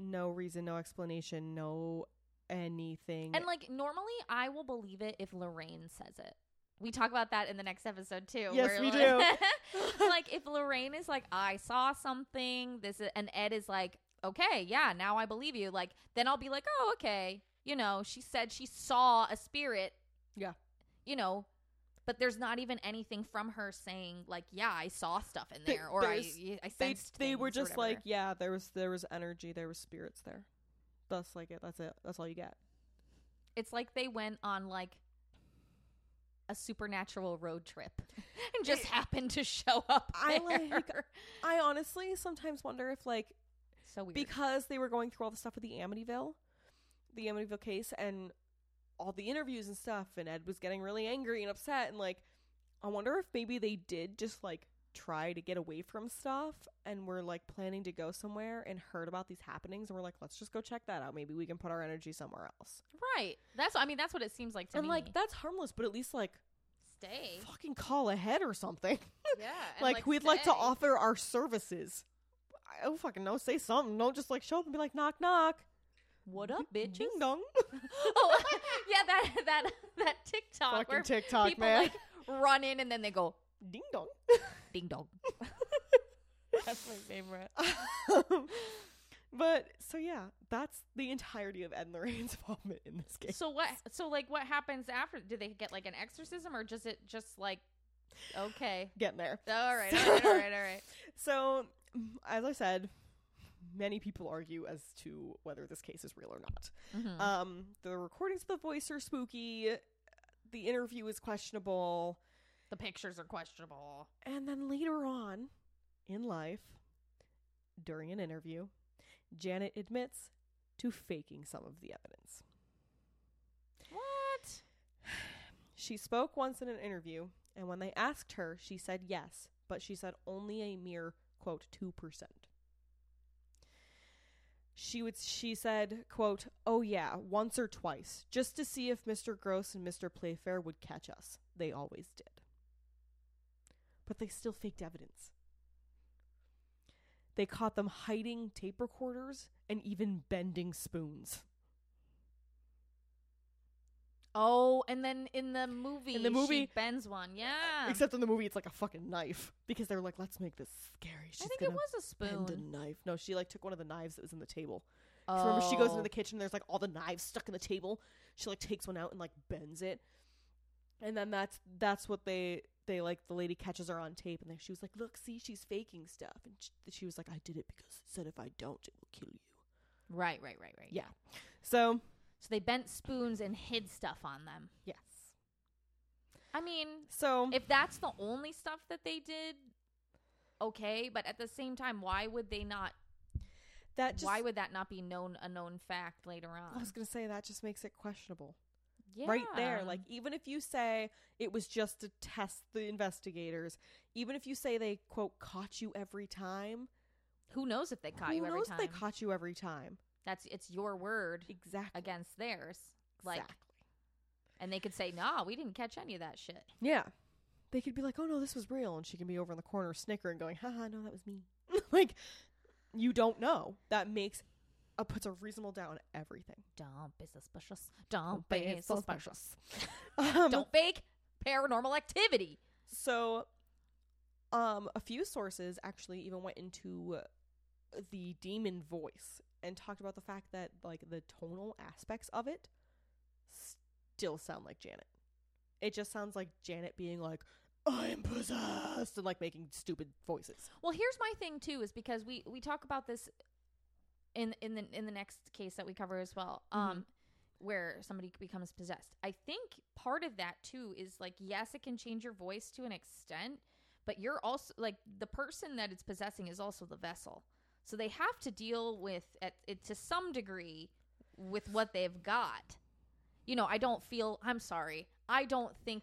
No reason, no explanation, no anything. And, normally, I will believe it if Lorraine says it. We talk about that in the next episode, too. Yes, we do. If Lorraine is I saw something, and Ed is okay, yeah, now I believe you. Then I'll be oh, okay. You know, she said she saw a spirit. Yeah. You know, but there's not even anything from her saying yeah, I saw stuff in there or I sensed. They were just yeah, there was energy, there was spirits there. That's it. That's it. That's all you get. It's they went on a supernatural road trip and just happened to show up there. I honestly sometimes wonder if so weird. Because they were going through all the stuff with the Amityville case and all the interviews and stuff, and Ed was getting really angry and upset, and I wonder if maybe they did just try to get away from stuff and were planning to go somewhere and heard about these happenings and were let's just go check that out, maybe we can put our energy somewhere else. Right. That's what it seems like to me. And that's harmless, but at least stay fucking call ahead or something. Yeah. We'd stay. Like to offer our services. I don't fucking know, say something. Don't just show up and be knock knock. What up, bitches? Ding dong. Oh, yeah, that TikTok. Fucking where TikTok, people, man. People like run in and then they go, ding dong. Ding dong. That's my favorite. But so yeah, that's the entirety of Ed and Lorraine's involvement in this game. So what? So like, what happens after? Do they get like an exorcism, or does it just like? Okay, getting there. All right. So, as I said, many people argue as to whether this case is real or not. Mm-hmm. The recordings of the voice are spooky. The interview is questionable. The pictures are questionable. And then later on in life, during an interview, Janet admits to faking some of the evidence. What? She spoke once in an interview, and when they asked her, she said yes, but she said only a mere, quote, 2%. She said, quote, "Oh yeah, once or twice, just to see if Mr. Gross and Mr. Playfair would catch us. They always did." But they still faked evidence. They caught them hiding tape recorders and even bending spoons. Oh, and then in the movie, she bends one, yeah. Except in the movie, it's like a fucking knife because they were like, "Let's make this scary." She's I think it was a spoon. Bend a knife? No, she like took one of the knives that was in the table. Oh. Remember, she goes into the kitchen. There's like all the knives stuck in the table. She like takes one out and like bends it, and then that's what they like. The lady catches her on tape, and then she was like, "Look, see, she's faking stuff," and she was like, "I did it because it said if I don't, it will kill you." Right. Yeah, so. So they bent spoons and hid stuff on them. Yes. I mean, so if that's the only stuff that they did, okay. But at the same time, why would they not? Why would that not be a known fact later on? I was going to say that just makes it questionable. Yeah. Right there. Like, even if you say it was just to test the investigators, even if you say they, quote, caught you every time. Who knows if they caught you every time? Who knows if they caught you every time? It's your word exactly against theirs. Like, exactly. And they could say, "Nah, we didn't catch any of that shit." Yeah. They could be like, "Oh no, this was real." And she can be over in the corner snickering going, "Haha, no, that was me." Like, you don't know. That puts a reasonable doubt on everything. Don't be suspicious. Don't be suspicious. Don't fake paranormal activity. So, a few sources actually even went into the demon voice and talked about the fact that like the tonal aspects of it still sound like Janet. It just sounds like Janet being like, "I am possessed," and like making stupid voices. Well, here's my thing too, is because we talk about this in the next case that we cover as well, mm-hmm. Where somebody becomes possessed. I think part of that too is like, yes, it can change your voice to an extent, but you're also like the person that it's possessing is also the vessel. So they have to deal with it to some degree with what they've got. You know, I don't think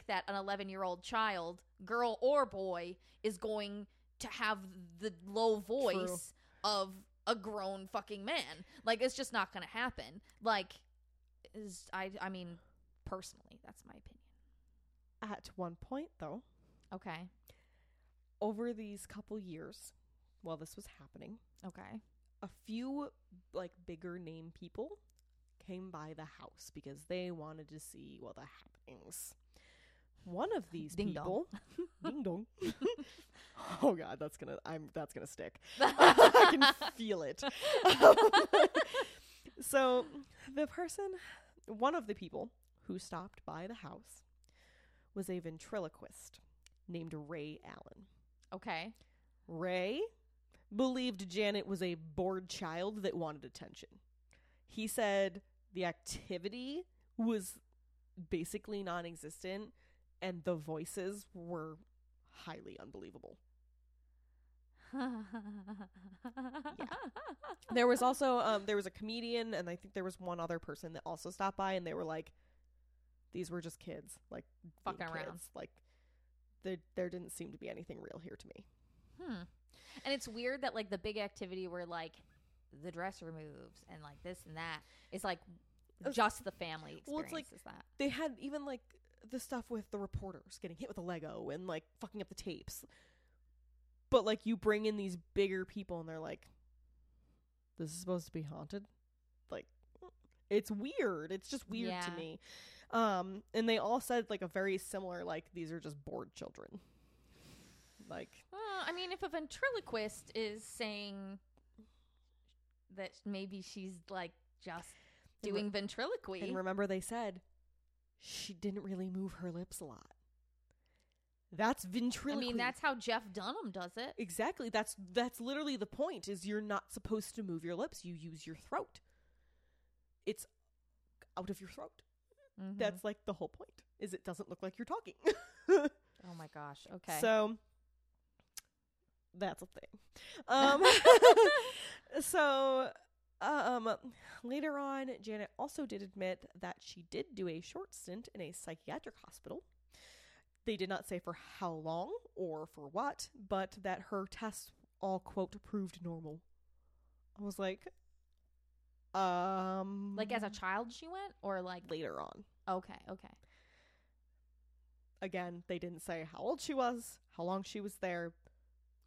that an 11-year-old child, girl or boy, is going to have the low voice of a grown fucking man. Like, it's just not going to happen. Like, I mean, personally, that's my opinion. At one point, though. Okay. Over these couple years, while this was happening. Okay. A few like bigger name people came by the house because they wanted to see the happenings. One of these ding people, dong. Ding dong. Oh God, that's gonna stick. I can feel it. So one of the people who stopped by the house was a ventriloquist named Ray Allen. Okay. Ray believed Janet was a bored child that wanted attention. He said the activity was basically non-existent and the voices were highly unbelievable. Yeah. There was also a comedian, and I think there was one other person that also stopped by, and they were like, these were just kids like fucking around kids. Like there didn't seem to be anything real here to me. And it's weird that like the big activity where like the dresser moves and like this and that is like just the family experience. Well, it's like that. They had even like the stuff with the reporters getting hit with a Lego and like fucking up the tapes. But like you bring in these bigger people and they're like, "This is supposed to be haunted." Like, it's weird. It's just weird to me. And they all said like a very similar, like, these are just bored children. Like, well, I mean, if a ventriloquist is saying that maybe she's like just doing ventriloquy. And remember, they said she didn't really move her lips a lot. That's ventriloquy. I mean, that's how Jeff Dunham does it. Exactly. That's literally the point, is you're not supposed to move your lips. You use your throat. It's out of your throat. Mm-hmm. That's like the whole point, is it doesn't look like you're talking. Oh my gosh. Okay. So that's a thing. So later on, Janet also did admit that she did do a short stint in a psychiatric hospital. They did not say for how long or for what, but that her tests all, quote, proved normal. I was like, like as a child she went, or like later on? Okay. Again, they didn't say how old she was, how long she was there,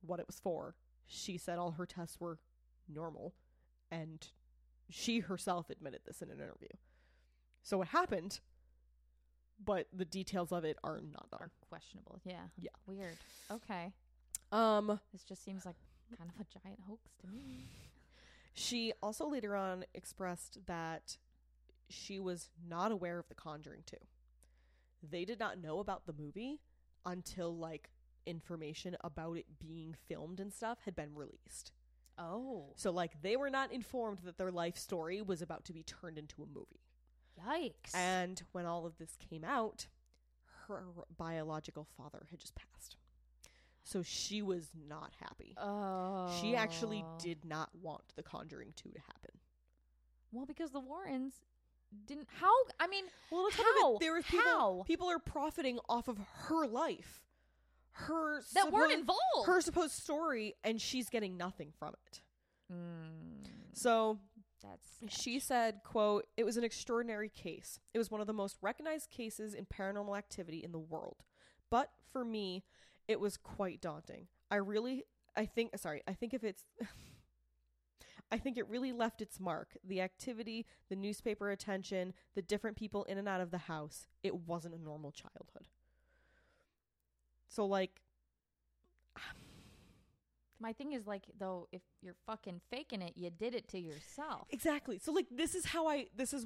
what it was for. She said all her tests were normal, and she herself admitted this in an interview. So it happened, but the details of it are not known. Are questionable. Yeah. Weird. Okay. This just seems like kind of a giant hoax to me. She also later on expressed that she was not aware of The Conjuring 2. They did not know about the movie until, like, information about it being filmed and stuff had been released. Oh. So, like, they were not informed that their life story was about to be turned into a movie. Yikes. And when all of this came out, her biological father had just passed. So she was not happy. Oh. She actually did not want The Conjuring 2 to happen. Well, because the Warrens didn't... How? I mean, well, how? There was people are profiting off of her life. Weren't involved. Her supposed story, and she's getting nothing from it. Mm. So... She said, quote, "It was an extraordinary case. It was one of the most recognized cases in paranormal activity in the world. But for me, it was quite daunting. I think it really left its mark. The activity, the newspaper attention, the different people in and out of the house. It wasn't a normal childhood." So, like, my thing is, like, though, if you're fucking faking it, you did it to yourself. Exactly. So, like, this is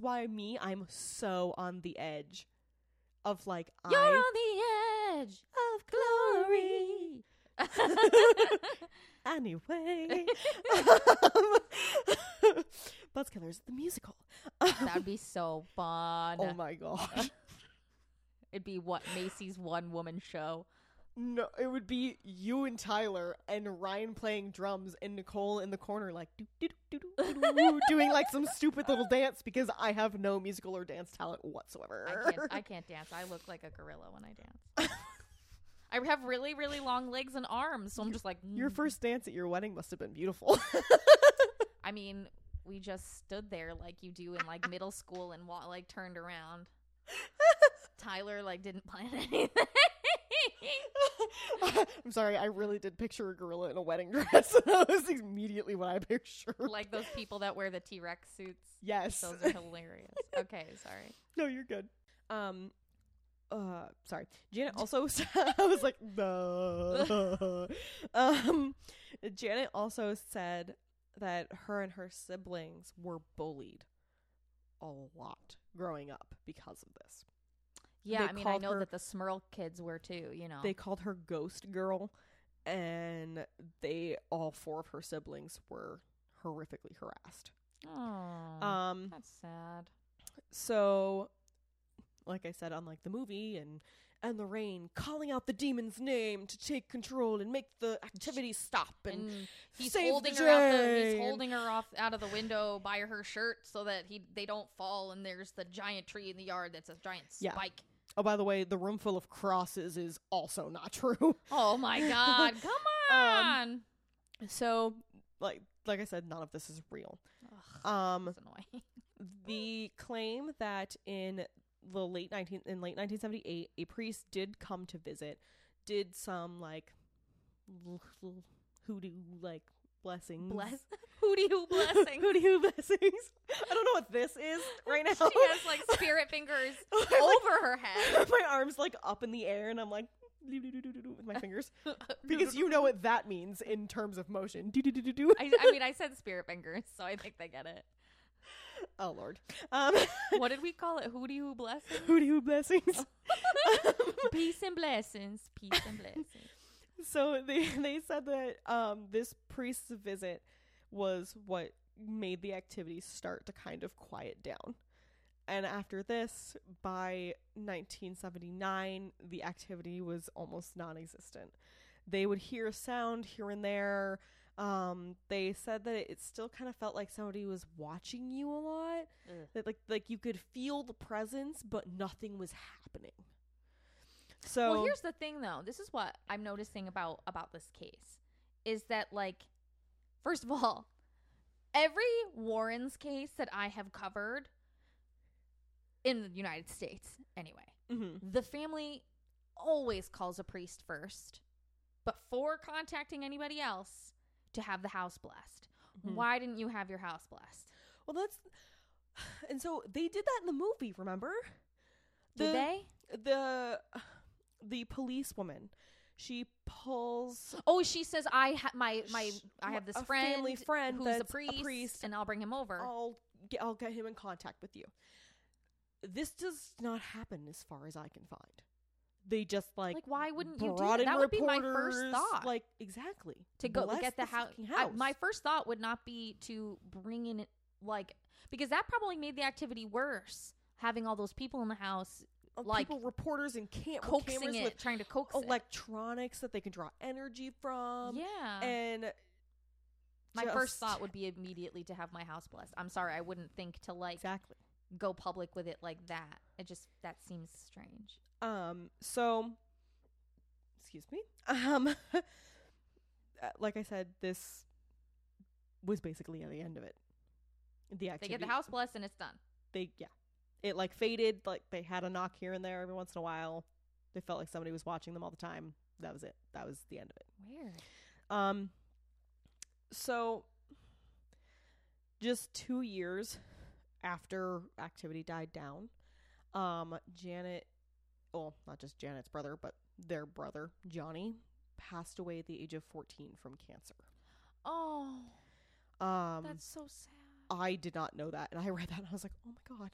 why I'm so on the edge of, like, you're on the edge of glory. Anyway. Buzzkillers, the musical. That'd be so fun. Oh my gosh. It'd be what, Macy's one-woman show? No, it would be you and Tyler and Ryan playing drums and Nicole in the corner, like, doing like some stupid little dance, because I have no musical or dance talent whatsoever. I can't dance. I look like a gorilla when I dance. I have really, really long legs and arms, so I'm just like... Your first dance at your wedding must have been beautiful. I mean, we just stood there like you do in, like, middle school and, like, turned around. Tyler, like, didn't plan anything. I'm sorry, I really did picture a gorilla in a wedding dress. That was immediately what I pictured. Like those people that wear the T-Rex suits. Yes. Those are hilarious. Okay, sorry. No, you're good. Sorry. Janet also I was like, no. Janet also said that her and her siblings were bullied a lot growing up because of this. Yeah, I mean, I know that the Smurl kids were too, you know. They called her Ghost Girl, and all four of her siblings were horrifically harassed. Oh, that's sad. So, like I said, unlike the movie, and Lorraine calling out the demon's name to take control and make the activity stop, and he's holding her off out of the window by her shirt so that they don't fall, and there's the giant tree in the yard that's a giant spike. Oh, by the way, the room full of crosses is also not true. Oh, my God. Come on. So, like I said, none of this is real. Ugh, that's annoying. The claim that in late 1978, a priest did come to visit, did some, like, hoodoo, like, blessings. Hoodoo blessings. I don't know what this is right now? She has like spirit fingers over her head. My arm's like up in the air and I'm like with my fingers. Because you know what that means in terms of motion. I mean, I said spirit fingers, so I think they get it. Oh, Lord. What did we call it? Hootie-hoo blessings? Hootie-hoo blessings. Peace and blessings. Peace and blessings. So they said that this priest's visit was what made the activity start to kind of quiet down. And after this, by 1979, the activity was almost non-existent. They would hear a sound here and there. They said that it still kind of felt like somebody was watching you a lot. Mm. That like you could feel the presence, but nothing was happening. So well, here's the thing, though. This is what I'm noticing about this case is that, like, first of all, every Warren's case that I have covered in the United States, anyway, mm-hmm. the family always calls a priest first before contacting anybody else to have the house blessed. Mm-hmm. Why didn't you have your house blessed? Well, that's... And so they did that in the movie, remember? The police woman, she pulls... Oh, she says, I have this family friend who's a priest, and I'll bring him over. I'll get him in contact with you. This does not happen as far as I can find. They just like why wouldn't you do that? That would be my first thought. Like, exactly. To go get the house. My first thought would not be to bring in, like, because that probably made the activity worse. Having all those people in the house, like people, reporters and cameras it, with trying to coax electronics that they can draw energy from. Yeah. And my first thought would be immediately to have my house blessed. I'm sorry, I wouldn't think to like exactly go public with it like that. It just that seems strange. So, excuse me. Like I said, this was basically at the end of it. The activity. They get the house blessed and it's done. It like faded. Like they had a knock here and there every once in a while. They felt like somebody was watching them all the time. That was it. That was the end of it. Weird. So just 2 years after activity died down, Janet, well, not just Janet's brother, but their brother, Johnny, passed away at the age of 14 from cancer. Oh, that's so sad. I did not know that. And I read that and I was like, oh my God.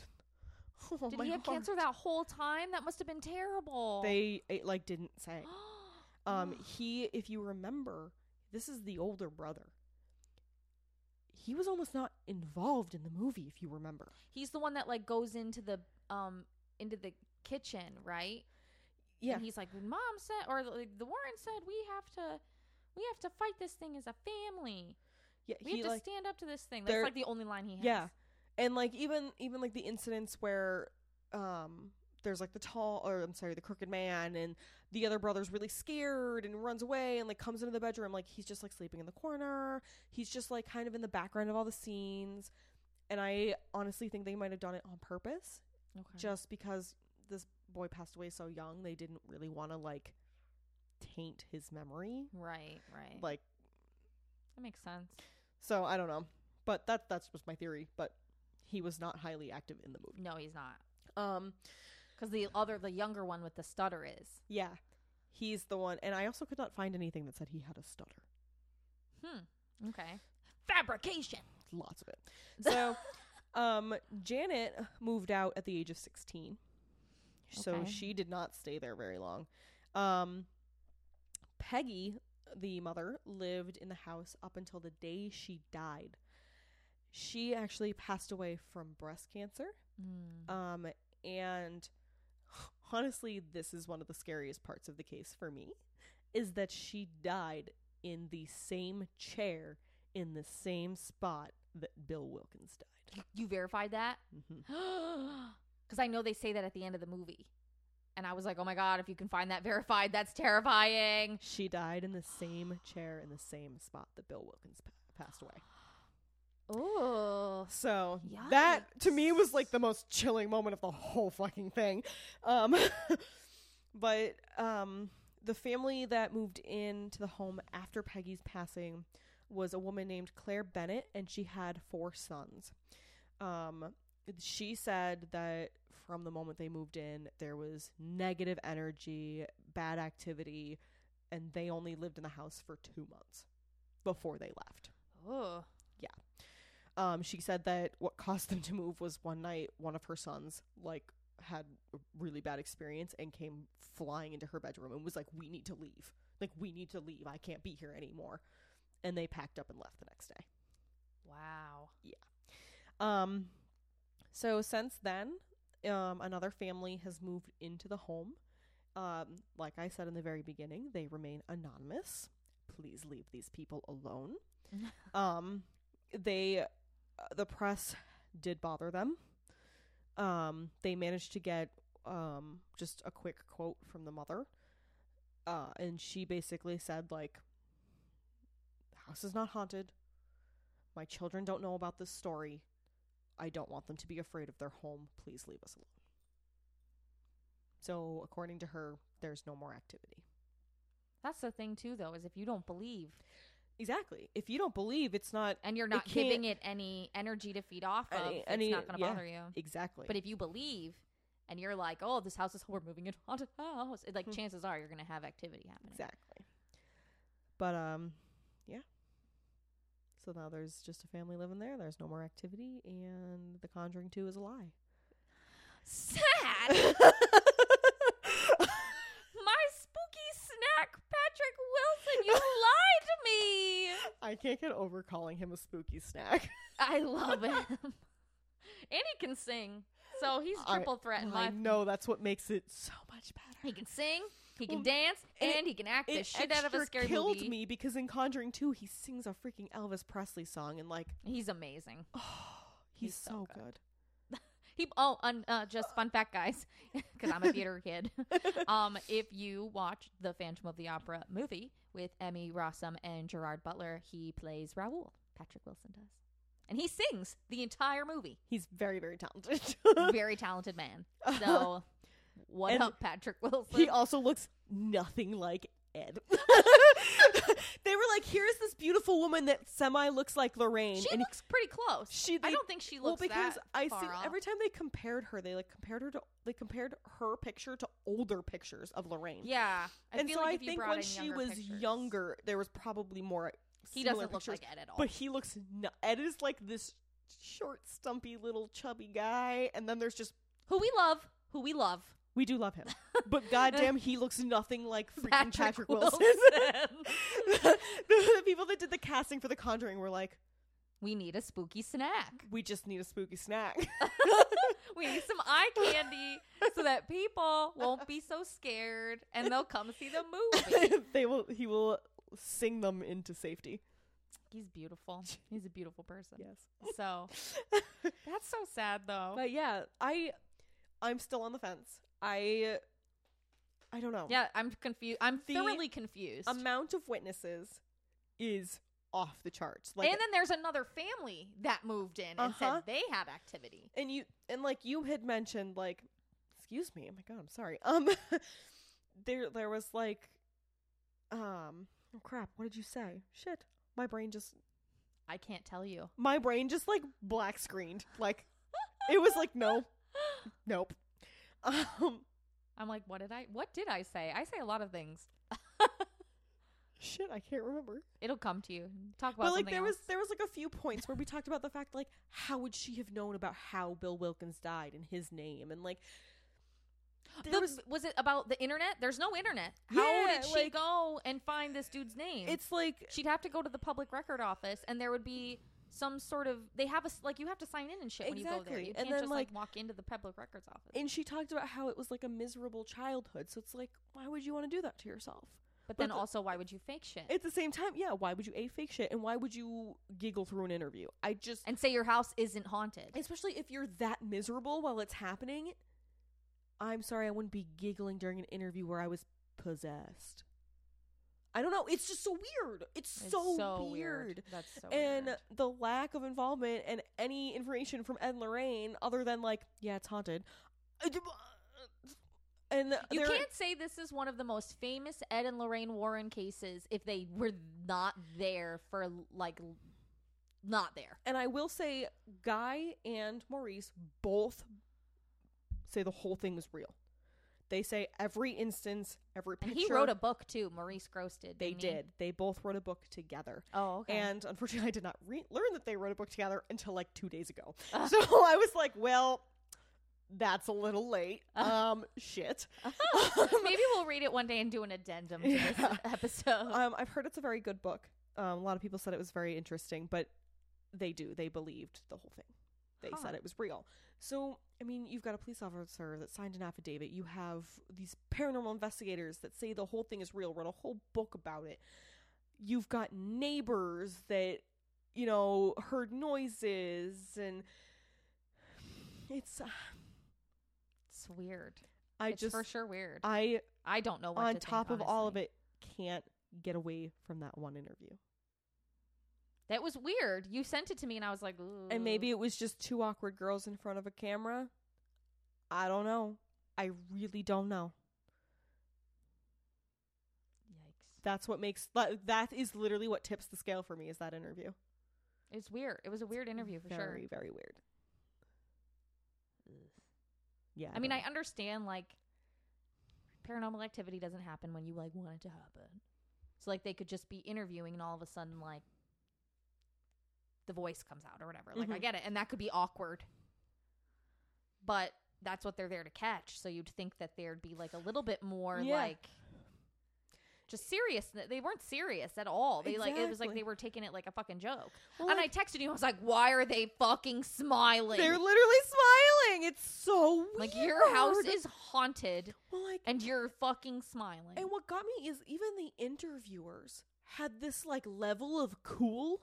Oh, did he have cancer that whole time? That must have been terrible. It didn't say. He, if you remember, this is the older brother. He was almost not involved in the movie, if you remember. He's the one that like goes into the kitchen, right? Yeah. And he's like, Mom said, or like, the Warren said, we have to fight this thing as a family. Yeah, we have to stand up to this thing. That's like the only line he has. Yeah. And like even like the incidents where there's like the crooked man and the other brother's really scared and runs away and like comes into the bedroom, like he's just like sleeping in the corner. He's just like kind of in the background of all the scenes. And I honestly think they might have done it on purpose. Okay. Just because this boy passed away so young, they didn't really want to like taint his memory. Right. Like that makes sense. So I don't know. But that's just my theory. But he was not highly active in the movie. No, he's not. Because the younger one with the stutter is. Yeah, he's the one. And I also could not find anything that said he had a stutter. Okay. Fabrication. Lots of it. So, Janet moved out at the age of 16. Okay. So she did not stay there very long. Peggy, the mother, lived in the house up until the day she died. She actually passed away from breast cancer. And honestly, this is one of the scariest parts of the case for me, is that she died in the same chair in the same spot that Bill Wilkins died. You verified that? Mm-hmm. Because I know they say that at the end of the movie. And I was like, oh my God, if you can find that verified, that's terrifying. She died in the same chair in the same spot that Bill Wilkins passed away. Oh, so yikes. That to me was like the most chilling moment of the whole fucking thing. But the family that moved into the home after Peggy's passing was a woman named Claire Bennett, and she had 4 sons. She said that from the moment they moved in, there was negative energy, bad activity, and they only lived in the house for 2 months before they left. Oh. Yeah. She said that what caused them to move was one night, one of her sons, had a really bad experience and came flying into her bedroom and was like, we need to leave. I can't be here anymore. And they packed up and left the next day. Wow. Yeah. So since then, another family has moved into the home. Like I said in the very beginning, they remain anonymous. Please leave these people alone. The press did bother them. They managed to get just a quick quote from the mother. And she basically said, the house is not haunted. My children don't know about this story. I don't want them to be afraid of their home. Please leave us alone. So, according to her, there's no more activity. That's the thing, too, though, is if you don't believe. Exactly. If you don't believe, it's not... And you're not giving it any energy to feed off of. It's not going to bother you. Exactly. But if you believe and you're like, oh, this house is... We're moving into a haunted house. Chances are you're going to have activity happening. Exactly. But, yeah. So now there's just a family living there. There's no more activity. And The Conjuring 2 is a lie. Sad. My spooky snack, Patrick Wilson, you lied to me. I can't get over calling him a spooky snack. I love him. And he can sing. So he's triple threat in life. I know. That's what makes it so much better. He can sing. He can dance, and he can act the shit out of a scary movie. It killed me because in Conjuring 2, he sings a freaking Elvis Presley song, and he's amazing. Oh, he's so good. Just fun fact, guys, because I'm a theater kid. If you watch the Phantom of the Opera movie with Emmy Rossum and Gerard Butler, he plays Raoul. Patrick Wilson does, and he sings the entire movie. He's very, very talented. Very talented man. So. What up, Patrick Wilson? He also looks nothing like Ed. They were like, here's this beautiful woman that semi looks like Lorraine. She looks pretty close. I don't think she looks that far off. Every time they compared her, they compared her picture to older pictures of Lorraine. Yeah. I think when she was younger, there was probably more. He doesn't look like Ed at all. But he looks... Ed is like this short, stumpy, little chubby guy. And then there's just... Who we love. We do love him. But goddamn, he looks nothing like freaking Patrick Wilson. The people that did the casting for The Conjuring were like, we need a spooky snack. We just need a spooky snack. We need some eye candy so that people won't be so scared and they'll come see the movie. He will sing them into safety. He's beautiful. He's a beautiful person. Yes. So that's so sad though. But yeah, I'm still on the fence. I don't know. Yeah, I'm confused. I'm thoroughly confused. Amount of witnesses is off the charts. And then there's another family that moved in and said they had activity. And you had mentioned, excuse me. Oh my God, I'm sorry. There was oh crap, what did you say? Shit, my brain just. I can't tell you. My brain just black screened. It was no. Nope. I'm like, what did I say? I say a lot of things. Shit, I can't remember. It'll come to you. Talk about something else. There was a few points where we talked about the fact, how would she have known about how Bill Wilkins died and his name? And was it about the internet? There's no internet. How did she go and find this dude's name? It's she'd have to go to the public record office and there would be some sort of, they have a, you have to sign in and shit when you go there. You can't just walk into the public records office. And she talked about how it was a miserable childhood. So it's why would you want to do that to yourself? But then also, why would you fake shit? At the same time, yeah, why would you fake shit? And why would you giggle through an interview? And say your house isn't haunted. Especially if you're that miserable while it's happening. I'm sorry, I wouldn't be giggling during an interview where I was possessed. I don't know. It's just so weird. It's so weird. That's so weird. And the lack of involvement and any information from Ed and Lorraine other than yeah, it's haunted. And you can't say this is one of the most famous Ed and Lorraine Warren cases if they were not there for not there. And I will say, Guy and Maurice both say the whole thing was real. They say every instance, every picture. And he wrote a book too. Maurice Gross did. They did. They both wrote a book together. Oh, okay. And unfortunately, I did not learn that they wrote a book together until like 2 days ago. So I was like, well, that's a little late. Shit. Maybe we'll read it one day and do an addendum to this episode. I've heard it's a very good book. A lot of people said it was very interesting, but they do. They believed the whole thing. They said it was real. So, I mean, you've got a police officer that signed an affidavit. You have these paranormal investigators that say the whole thing is real, wrote a whole book about it. You've got neighbors that, you know, heard noises, and it's weird. It's for sure weird. I don't know what to think, honestly. On top of all of it, can't get away from that one interview. That was weird. You sent it to me and I was like, ooh. And maybe it was just two awkward girls in front of a camera. I don't know. I really don't know. Yikes. That's what makes... That is literally what tips the scale for me, is that interview. It's weird. It was a weird interview for sure. Very, very weird. Yeah. I mean, I understand, like, paranormal activity doesn't happen when you, like, want it to happen. So, like, they could just be interviewing and all of a sudden, like, the voice comes out or whatever. Like, I get it. And that could be awkward. But that's what they're there to catch. So you'd think that there'd be like a little bit more like just serious. They weren't serious at all. They like, it was like they were taking it like a fucking joke. Well, and like, I texted you. I was like, why are they fucking smiling? They're literally smiling. It's so weird. Like, your house is haunted and you're fucking smiling. And what got me is even the interviewers had this like level of cool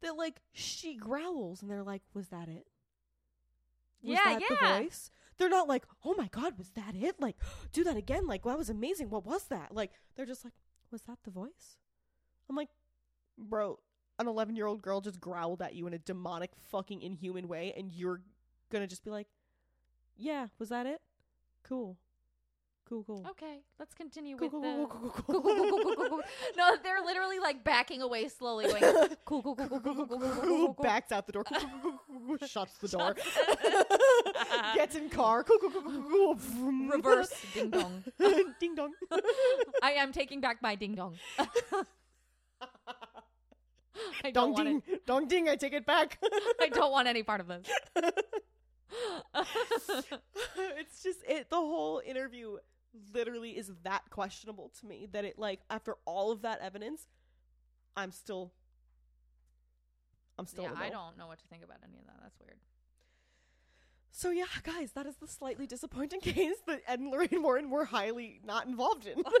that, like, she growls, and they're like, was that it? Was that the voice? They're not like, oh, my God, was that it? Like, do that again. Like, well, that was amazing. What was that? Like, they're just like, was that the voice? I'm like, bro, an 11-year-old girl just growled at you in a demonic fucking inhuman way, and you're going to just be like, yeah, was that it? Cool. Okay, let's continue with the... No, they're literally like backing away slowly. Cool. Backs out the door. Shuts the door. Gets in car. Reverse. Ding dong. Ding dong. I am taking back my ding dong. I don't want it. Dong ding, I take it back. I don't want any part of this. It's just the whole interview literally is that questionable to me that it, like, after all of that evidence, I'm still yeah, I don't know what to think about any of that. That's weird. So yeah, guys, that is the slightly disappointing case that Ed and Lorraine Warren were highly not involved in. And that's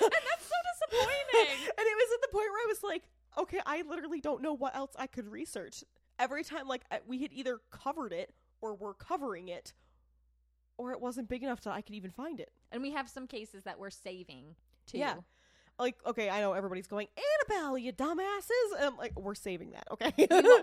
so disappointing. And it was at the point where I was like, okay, I literally don't know what else I could research. Every time, like, we had either covered it or were covering it, or it wasn't big enough that I could even find it. And we have some cases that we're saving, too. Yeah. Like, okay, I know everybody's going, Annabelle, you dumbasses. And I'm like, we're saving that, okay?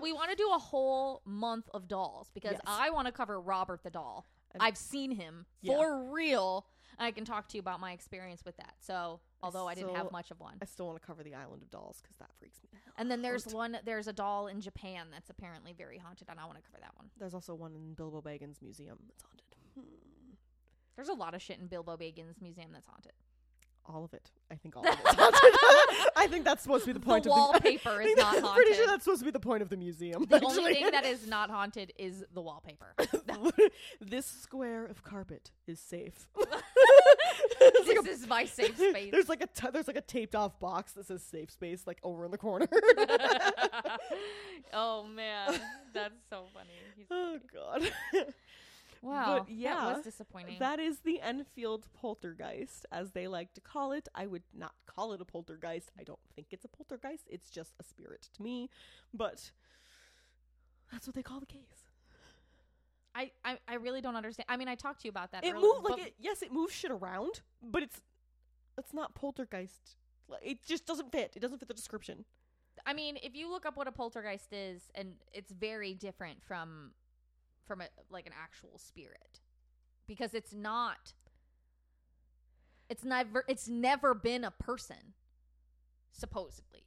We want to do a whole month of dolls, because I want to cover Robert the doll. I've seen him for real. I can talk to you about my experience with that. So, although I didn't have much of one. I still want to cover the island of dolls, because that freaks me out. And then there's a doll in Japan that's apparently very haunted, and I want to cover that one. There's also one in Bilbo Baggins Museum that's haunted. There's a lot of shit in Bilbo Baggins Museum that's haunted. All of it. I think all of it's haunted. I think that's supposed to be the point of the wallpaper is not haunted. I'm pretty sure that's supposed to be the point of the museum. The only thing that is not haunted is the wallpaper. This square of carpet is safe. This is my safe space. There's like a taped off box that says safe space, like, over in the corner. Oh man, that's so funny. Oh god. Wow, but that was disappointing. That is the Enfield Poltergeist, as they like to call it. I would not call it a poltergeist. I don't think it's a poltergeist. It's just a spirit to me. But that's what they call the case. I really don't understand. I mean, I talked to you about that. It moved it moves shit around, but it's not poltergeist. It just doesn't fit. It doesn't fit the description. I mean, if you look up what a poltergeist is, and it's very different from an actual spirit, because it's never been a person, supposedly.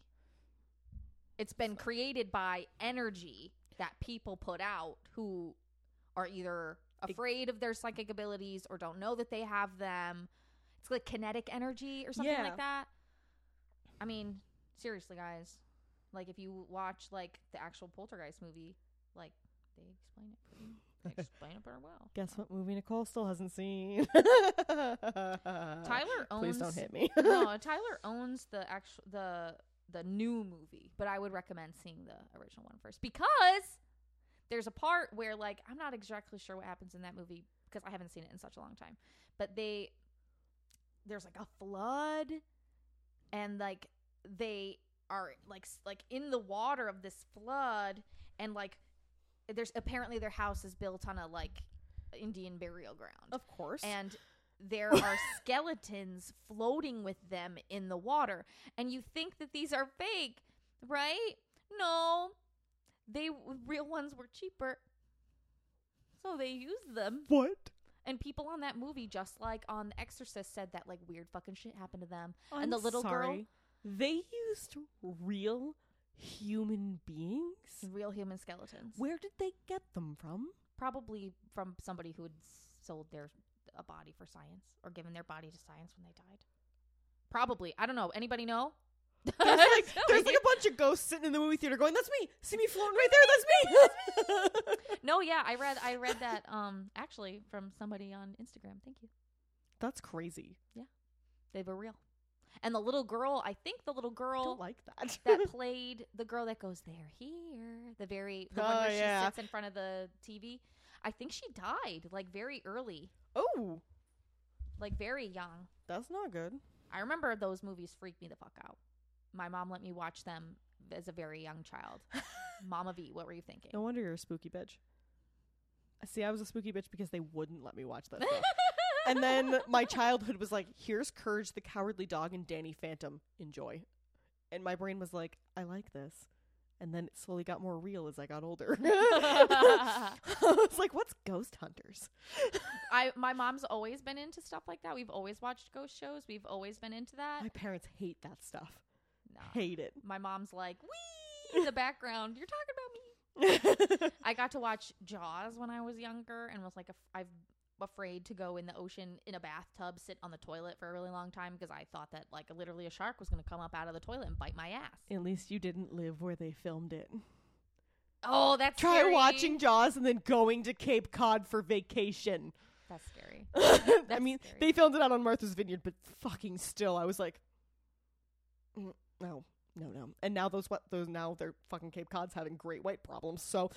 It's been created by energy that people put out who are either afraid of their psychic abilities or don't know that they have them. It's like kinetic energy or something like that. I mean, seriously, guys. Like, if you watch, like, the actual Poltergeist movie, like, they explain it pretty well. Guess what movie Nicole still hasn't seen? Tyler owns... Please don't hit me. No, Tyler owns the actual... the new movie, but I would recommend seeing the original one first, because there's a part where, like, I'm not exactly sure what happens in that movie because I haven't seen it in such a long time, but there's like a flood, and like they are like in the water of this flood, and like there's apparently their house is built on a like Indian burial ground, of course, and there are skeletons floating with them in the water. And you think that these are fake, right? No. They real ones were cheaper. So they used them. What? And people on that movie, just like on The Exorcist, said that like weird fucking shit happened to them. I'm and the little girl. They used real human beings? Real human skeletons. Where did they get them from? Probably from somebody who had sold their... a body for science, or given their body to science when they died. Probably. I don't know. Anybody know? There's like a bunch of ghosts sitting in the movie theater going, that's me. See me floating right there. That's me. No. Yeah. I read that actually from somebody on Instagram. Thank you. That's crazy. Yeah. They were real. And the little girl, I think the little girl, I don't like that. That played the girl that goes, they're here. The one where she sits in front of the TV. I think she died like very early. Oh, like very young. That's not good. I remember those movies freaked me the fuck out. My mom let me watch them as a very young child. Mama V, what were you thinking? No wonder you're a spooky bitch. See, I was a spooky bitch because they wouldn't let me watch that stuff. And then my childhood was like, here's Courage the Cowardly Dog and Danny Phantom. Enjoy. And my brain was like, I like this. And then it slowly got more real as I got older. It's like, what's Ghost Hunters? My mom's always been into stuff like that. We've always watched ghost shows. We've always been into that. My parents hate that stuff. Nah. Hate it. My mom's like, wee, in the background. You're talking about me. I got to watch Jaws when I was younger and was like, I'm afraid to go in the ocean in a bathtub, sit on the toilet for a really long time because I thought that like literally a shark was going to come up out of the toilet and bite my ass. At least you didn't live where they filmed it. Oh, that's scary. Try watching Jaws and then going to Cape Cod for vacation. That's scary. That's I mean, scary. They filmed it out on Martha's Vineyard, but fucking still, I was like, no. And now now they're fucking Cape Cod's having great white problems. So.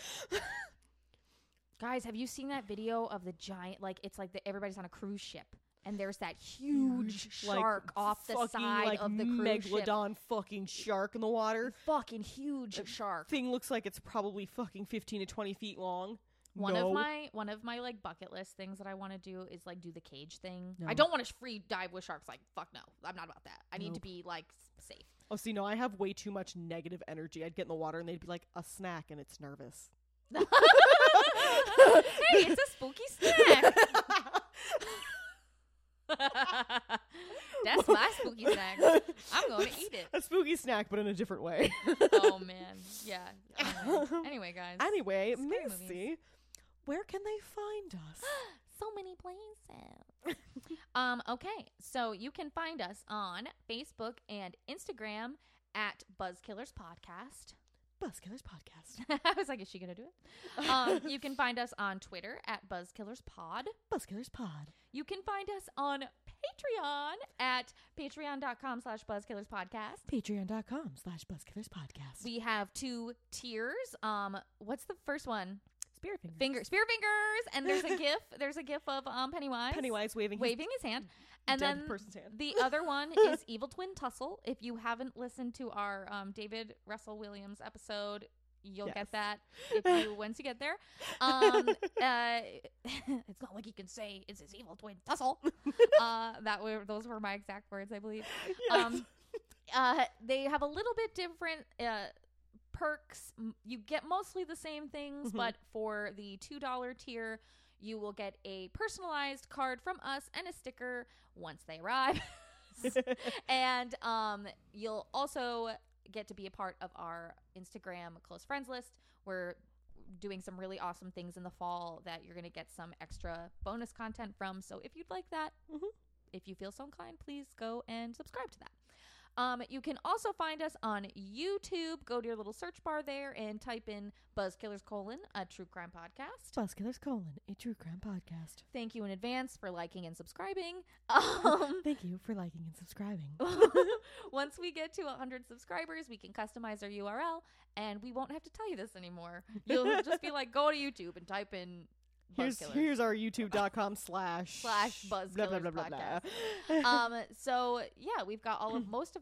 Guys, have you seen that video of the giant, like, it's like everybody's on a cruise ship, and there's that huge shark like, off the side like of the cruise ship. Megalodon fucking shark in the water. Fucking huge shark. Thing looks like it's probably fucking 15 to 20 feet long. One of my like bucket list things that I want to do is like do the cage thing. No. I don't want to free dive with sharks. Like, fuck no. I'm not about that. I need to be like safe. Oh, see, no, I have way too much negative energy. I'd get in the water and they'd be like a snack and it's nervous. Hey, it's a spooky snack. That's my spooky snack. I'm going to eat it. A spooky snack, but in a different way. Oh, man. Yeah. Anyway, guys. Anyway, Macy, where can they find us? So many places. Okay. So you can find us on Facebook and Instagram at Buzzkillers Podcast. Buzzkillers Podcast. I was like, is she going to do it? You can find us on Twitter at Buzzkillers Pod. Buzzkillers Pod. You can find us on Patreon at patreon.com/Buzzkillers Podcast. Patreon.com/Buzzkillers Podcast. We have 2 tiers. What's the first one? Spear fingers. And there's a gif. There's a gif of Pennywise. Pennywise waving his hand. And then the other one is Evil Twin Tussle. If you haven't listened to our David Russell Williams episode, you'll get that once you get there. It's not like you can say it's his Evil Twin Tussle. Those were my exact words, I believe. Yes. They have a little bit different perks. You get mostly the same things, but for the $2 tier, you will get a personalized card from us and a sticker once they arrive. And you'll also get to be a part of our Instagram close friends list. We're doing some really awesome things in the fall that you're going to get some extra bonus content from. So if you'd like that, if you feel so inclined, please go and subscribe to that. You can also find us on YouTube. Go to your little search bar there and type in Buzzkillers : a true crime podcast. Buzzkillers : a true crime podcast. Thank you in advance for liking and subscribing. Thank you for liking and subscribing. Once we get to 100 subscribers, we can customize our URL and we won't have to tell you this anymore. You'll just be like, go to YouTube and type in Here's our youtube.com slash Buzzkillers podcast. So yeah, we've got almost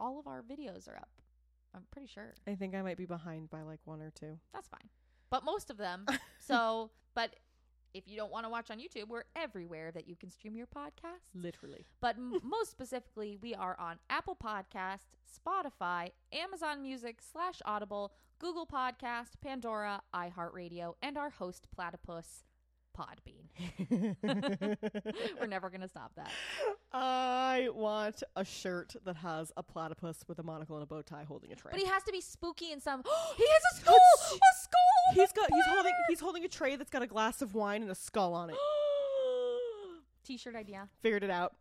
all of our videos are up. I'm pretty sure. I think I might be behind by like one or two. That's fine. But most of them. So, but if you don't want to watch on YouTube, we're everywhere that you can stream your podcast. Literally. But most specifically, we are on Apple Podcasts, Spotify, Amazon Music / Audible, Google Podcast, Pandora, iHeartRadio, and our host platypus, Podbean. We're never going to stop that. I want a shirt that has a platypus with a monocle and a bow tie holding a tray. But he has to be spooky in some... He has a skull! A skull! He's holding a tray that's got a glass of wine and a skull on it. T-shirt idea. Figured it out.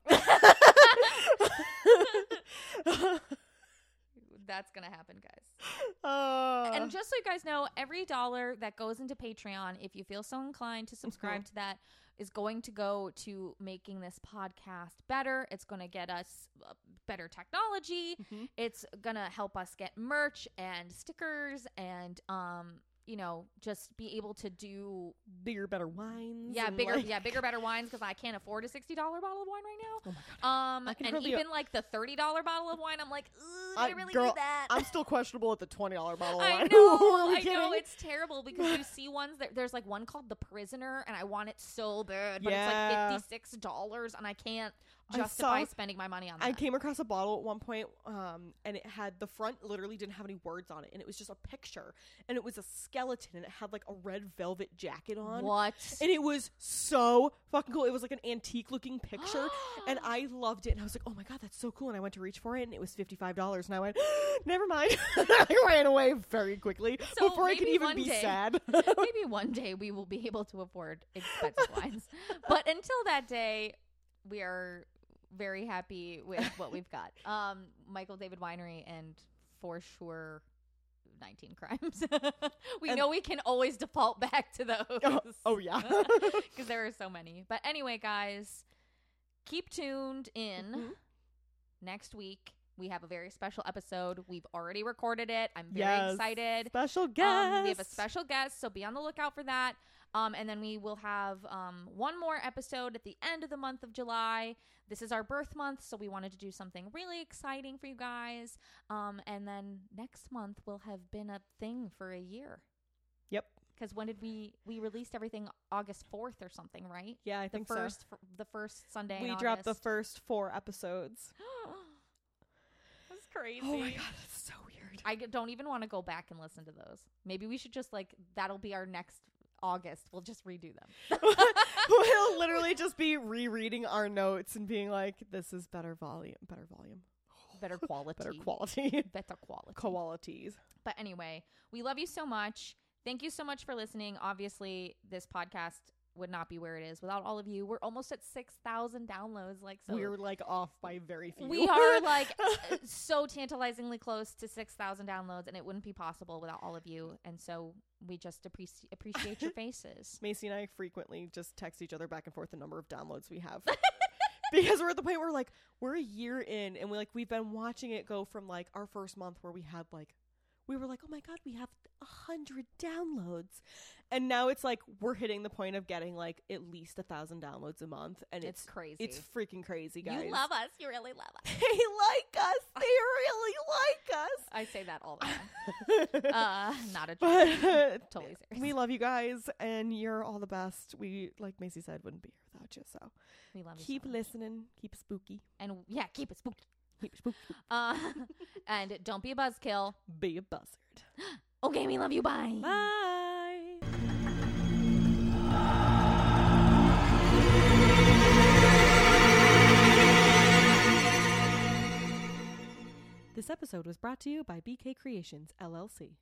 That's going to happen, guys. And just so you guys know, every dollar that goes into Patreon, if you feel so inclined to subscribe to that, is going to go to making this podcast better. It's going to get us better technology. It's going to help us get merch and stickers and, just be able to do bigger, better wines. Bigger, better wines. Because I can't afford a $60 bottle of wine right now. Oh my God. And even like the $30 bottle of wine, I'm like, ooh, I really need that. I'm still questionable at the $20 bottle of wine. I know, it's terrible because you see ones that there's like one called The Prisoner, and I want it so bad, but it's like $56, and I can't justify spending my money on that. I came across a bottle at one point, and it had the front literally didn't have any words on it, and it was just a picture, and it was a skeleton, and it had like a red velvet jacket on. What? And it was so fucking cool. It was like an antique looking picture, and I loved it. And I was like, oh my God, that's so cool. And I went to reach for it, and it was $55, and I went, never mind. I ran away very quickly before I could even be sad. Maybe one day we will be able to afford expensive wines, but until that day, we are very happy with what we've got. Michael David Winery and for sure 19 Crimes. we know we can always default back to those. Oh yeah. Because there are so many. But anyway, guys, keep tuned in. Next week, we have a very special episode. We've already recorded it. I'm very excited. Special guest. We have a special guest, so be on the lookout for that. And then we will have one more episode at the end of the month of July. This is our birth month, so we wanted to do something really exciting for you guys. And then next month will have been a thing for a year. Yep. Because when did we released everything August 4th or something, right? Yeah, I think so. The first Sunday in August. We dropped the first 4 episodes. That's crazy. Oh, my God. That's so weird. I don't even want to go back and listen to those. Maybe we should just, that'll be our next August. We'll just redo them. We'll literally just be rereading our notes and being like, this is better volume, better quality. But anyway, we love you so much. Thank you so much for listening. Obviously, this podcast would not be where it is without all of you. We're almost at 6,000 downloads. So we're off by very few. We are so tantalizingly close to 6,000 downloads, and it wouldn't be possible without all of you. And so we just appreciate your faces. Macy and I frequently just text each other back and forth the number of downloads we have. Because we're at the point where we're a year in, and we've been watching it go from our first month where we had oh my God, we have 100 downloads. And now it's we're hitting the point of getting at least 1,000 downloads a month. And it's crazy. It's freaking crazy, guys. You love us. You really love us. They like us. They really like us. I say that all the time. Not a joke. Totally serious. We love you guys. And you're all the best. We, like Macy said, wouldn't be here without you. So we love you. Keep listening. Keep spooky. And yeah, keep it spooky. And don't be a buzzkill. Be a buzzard. Okay, we love you. Bye. Bye. This episode was brought to you by BK Creations, LLC.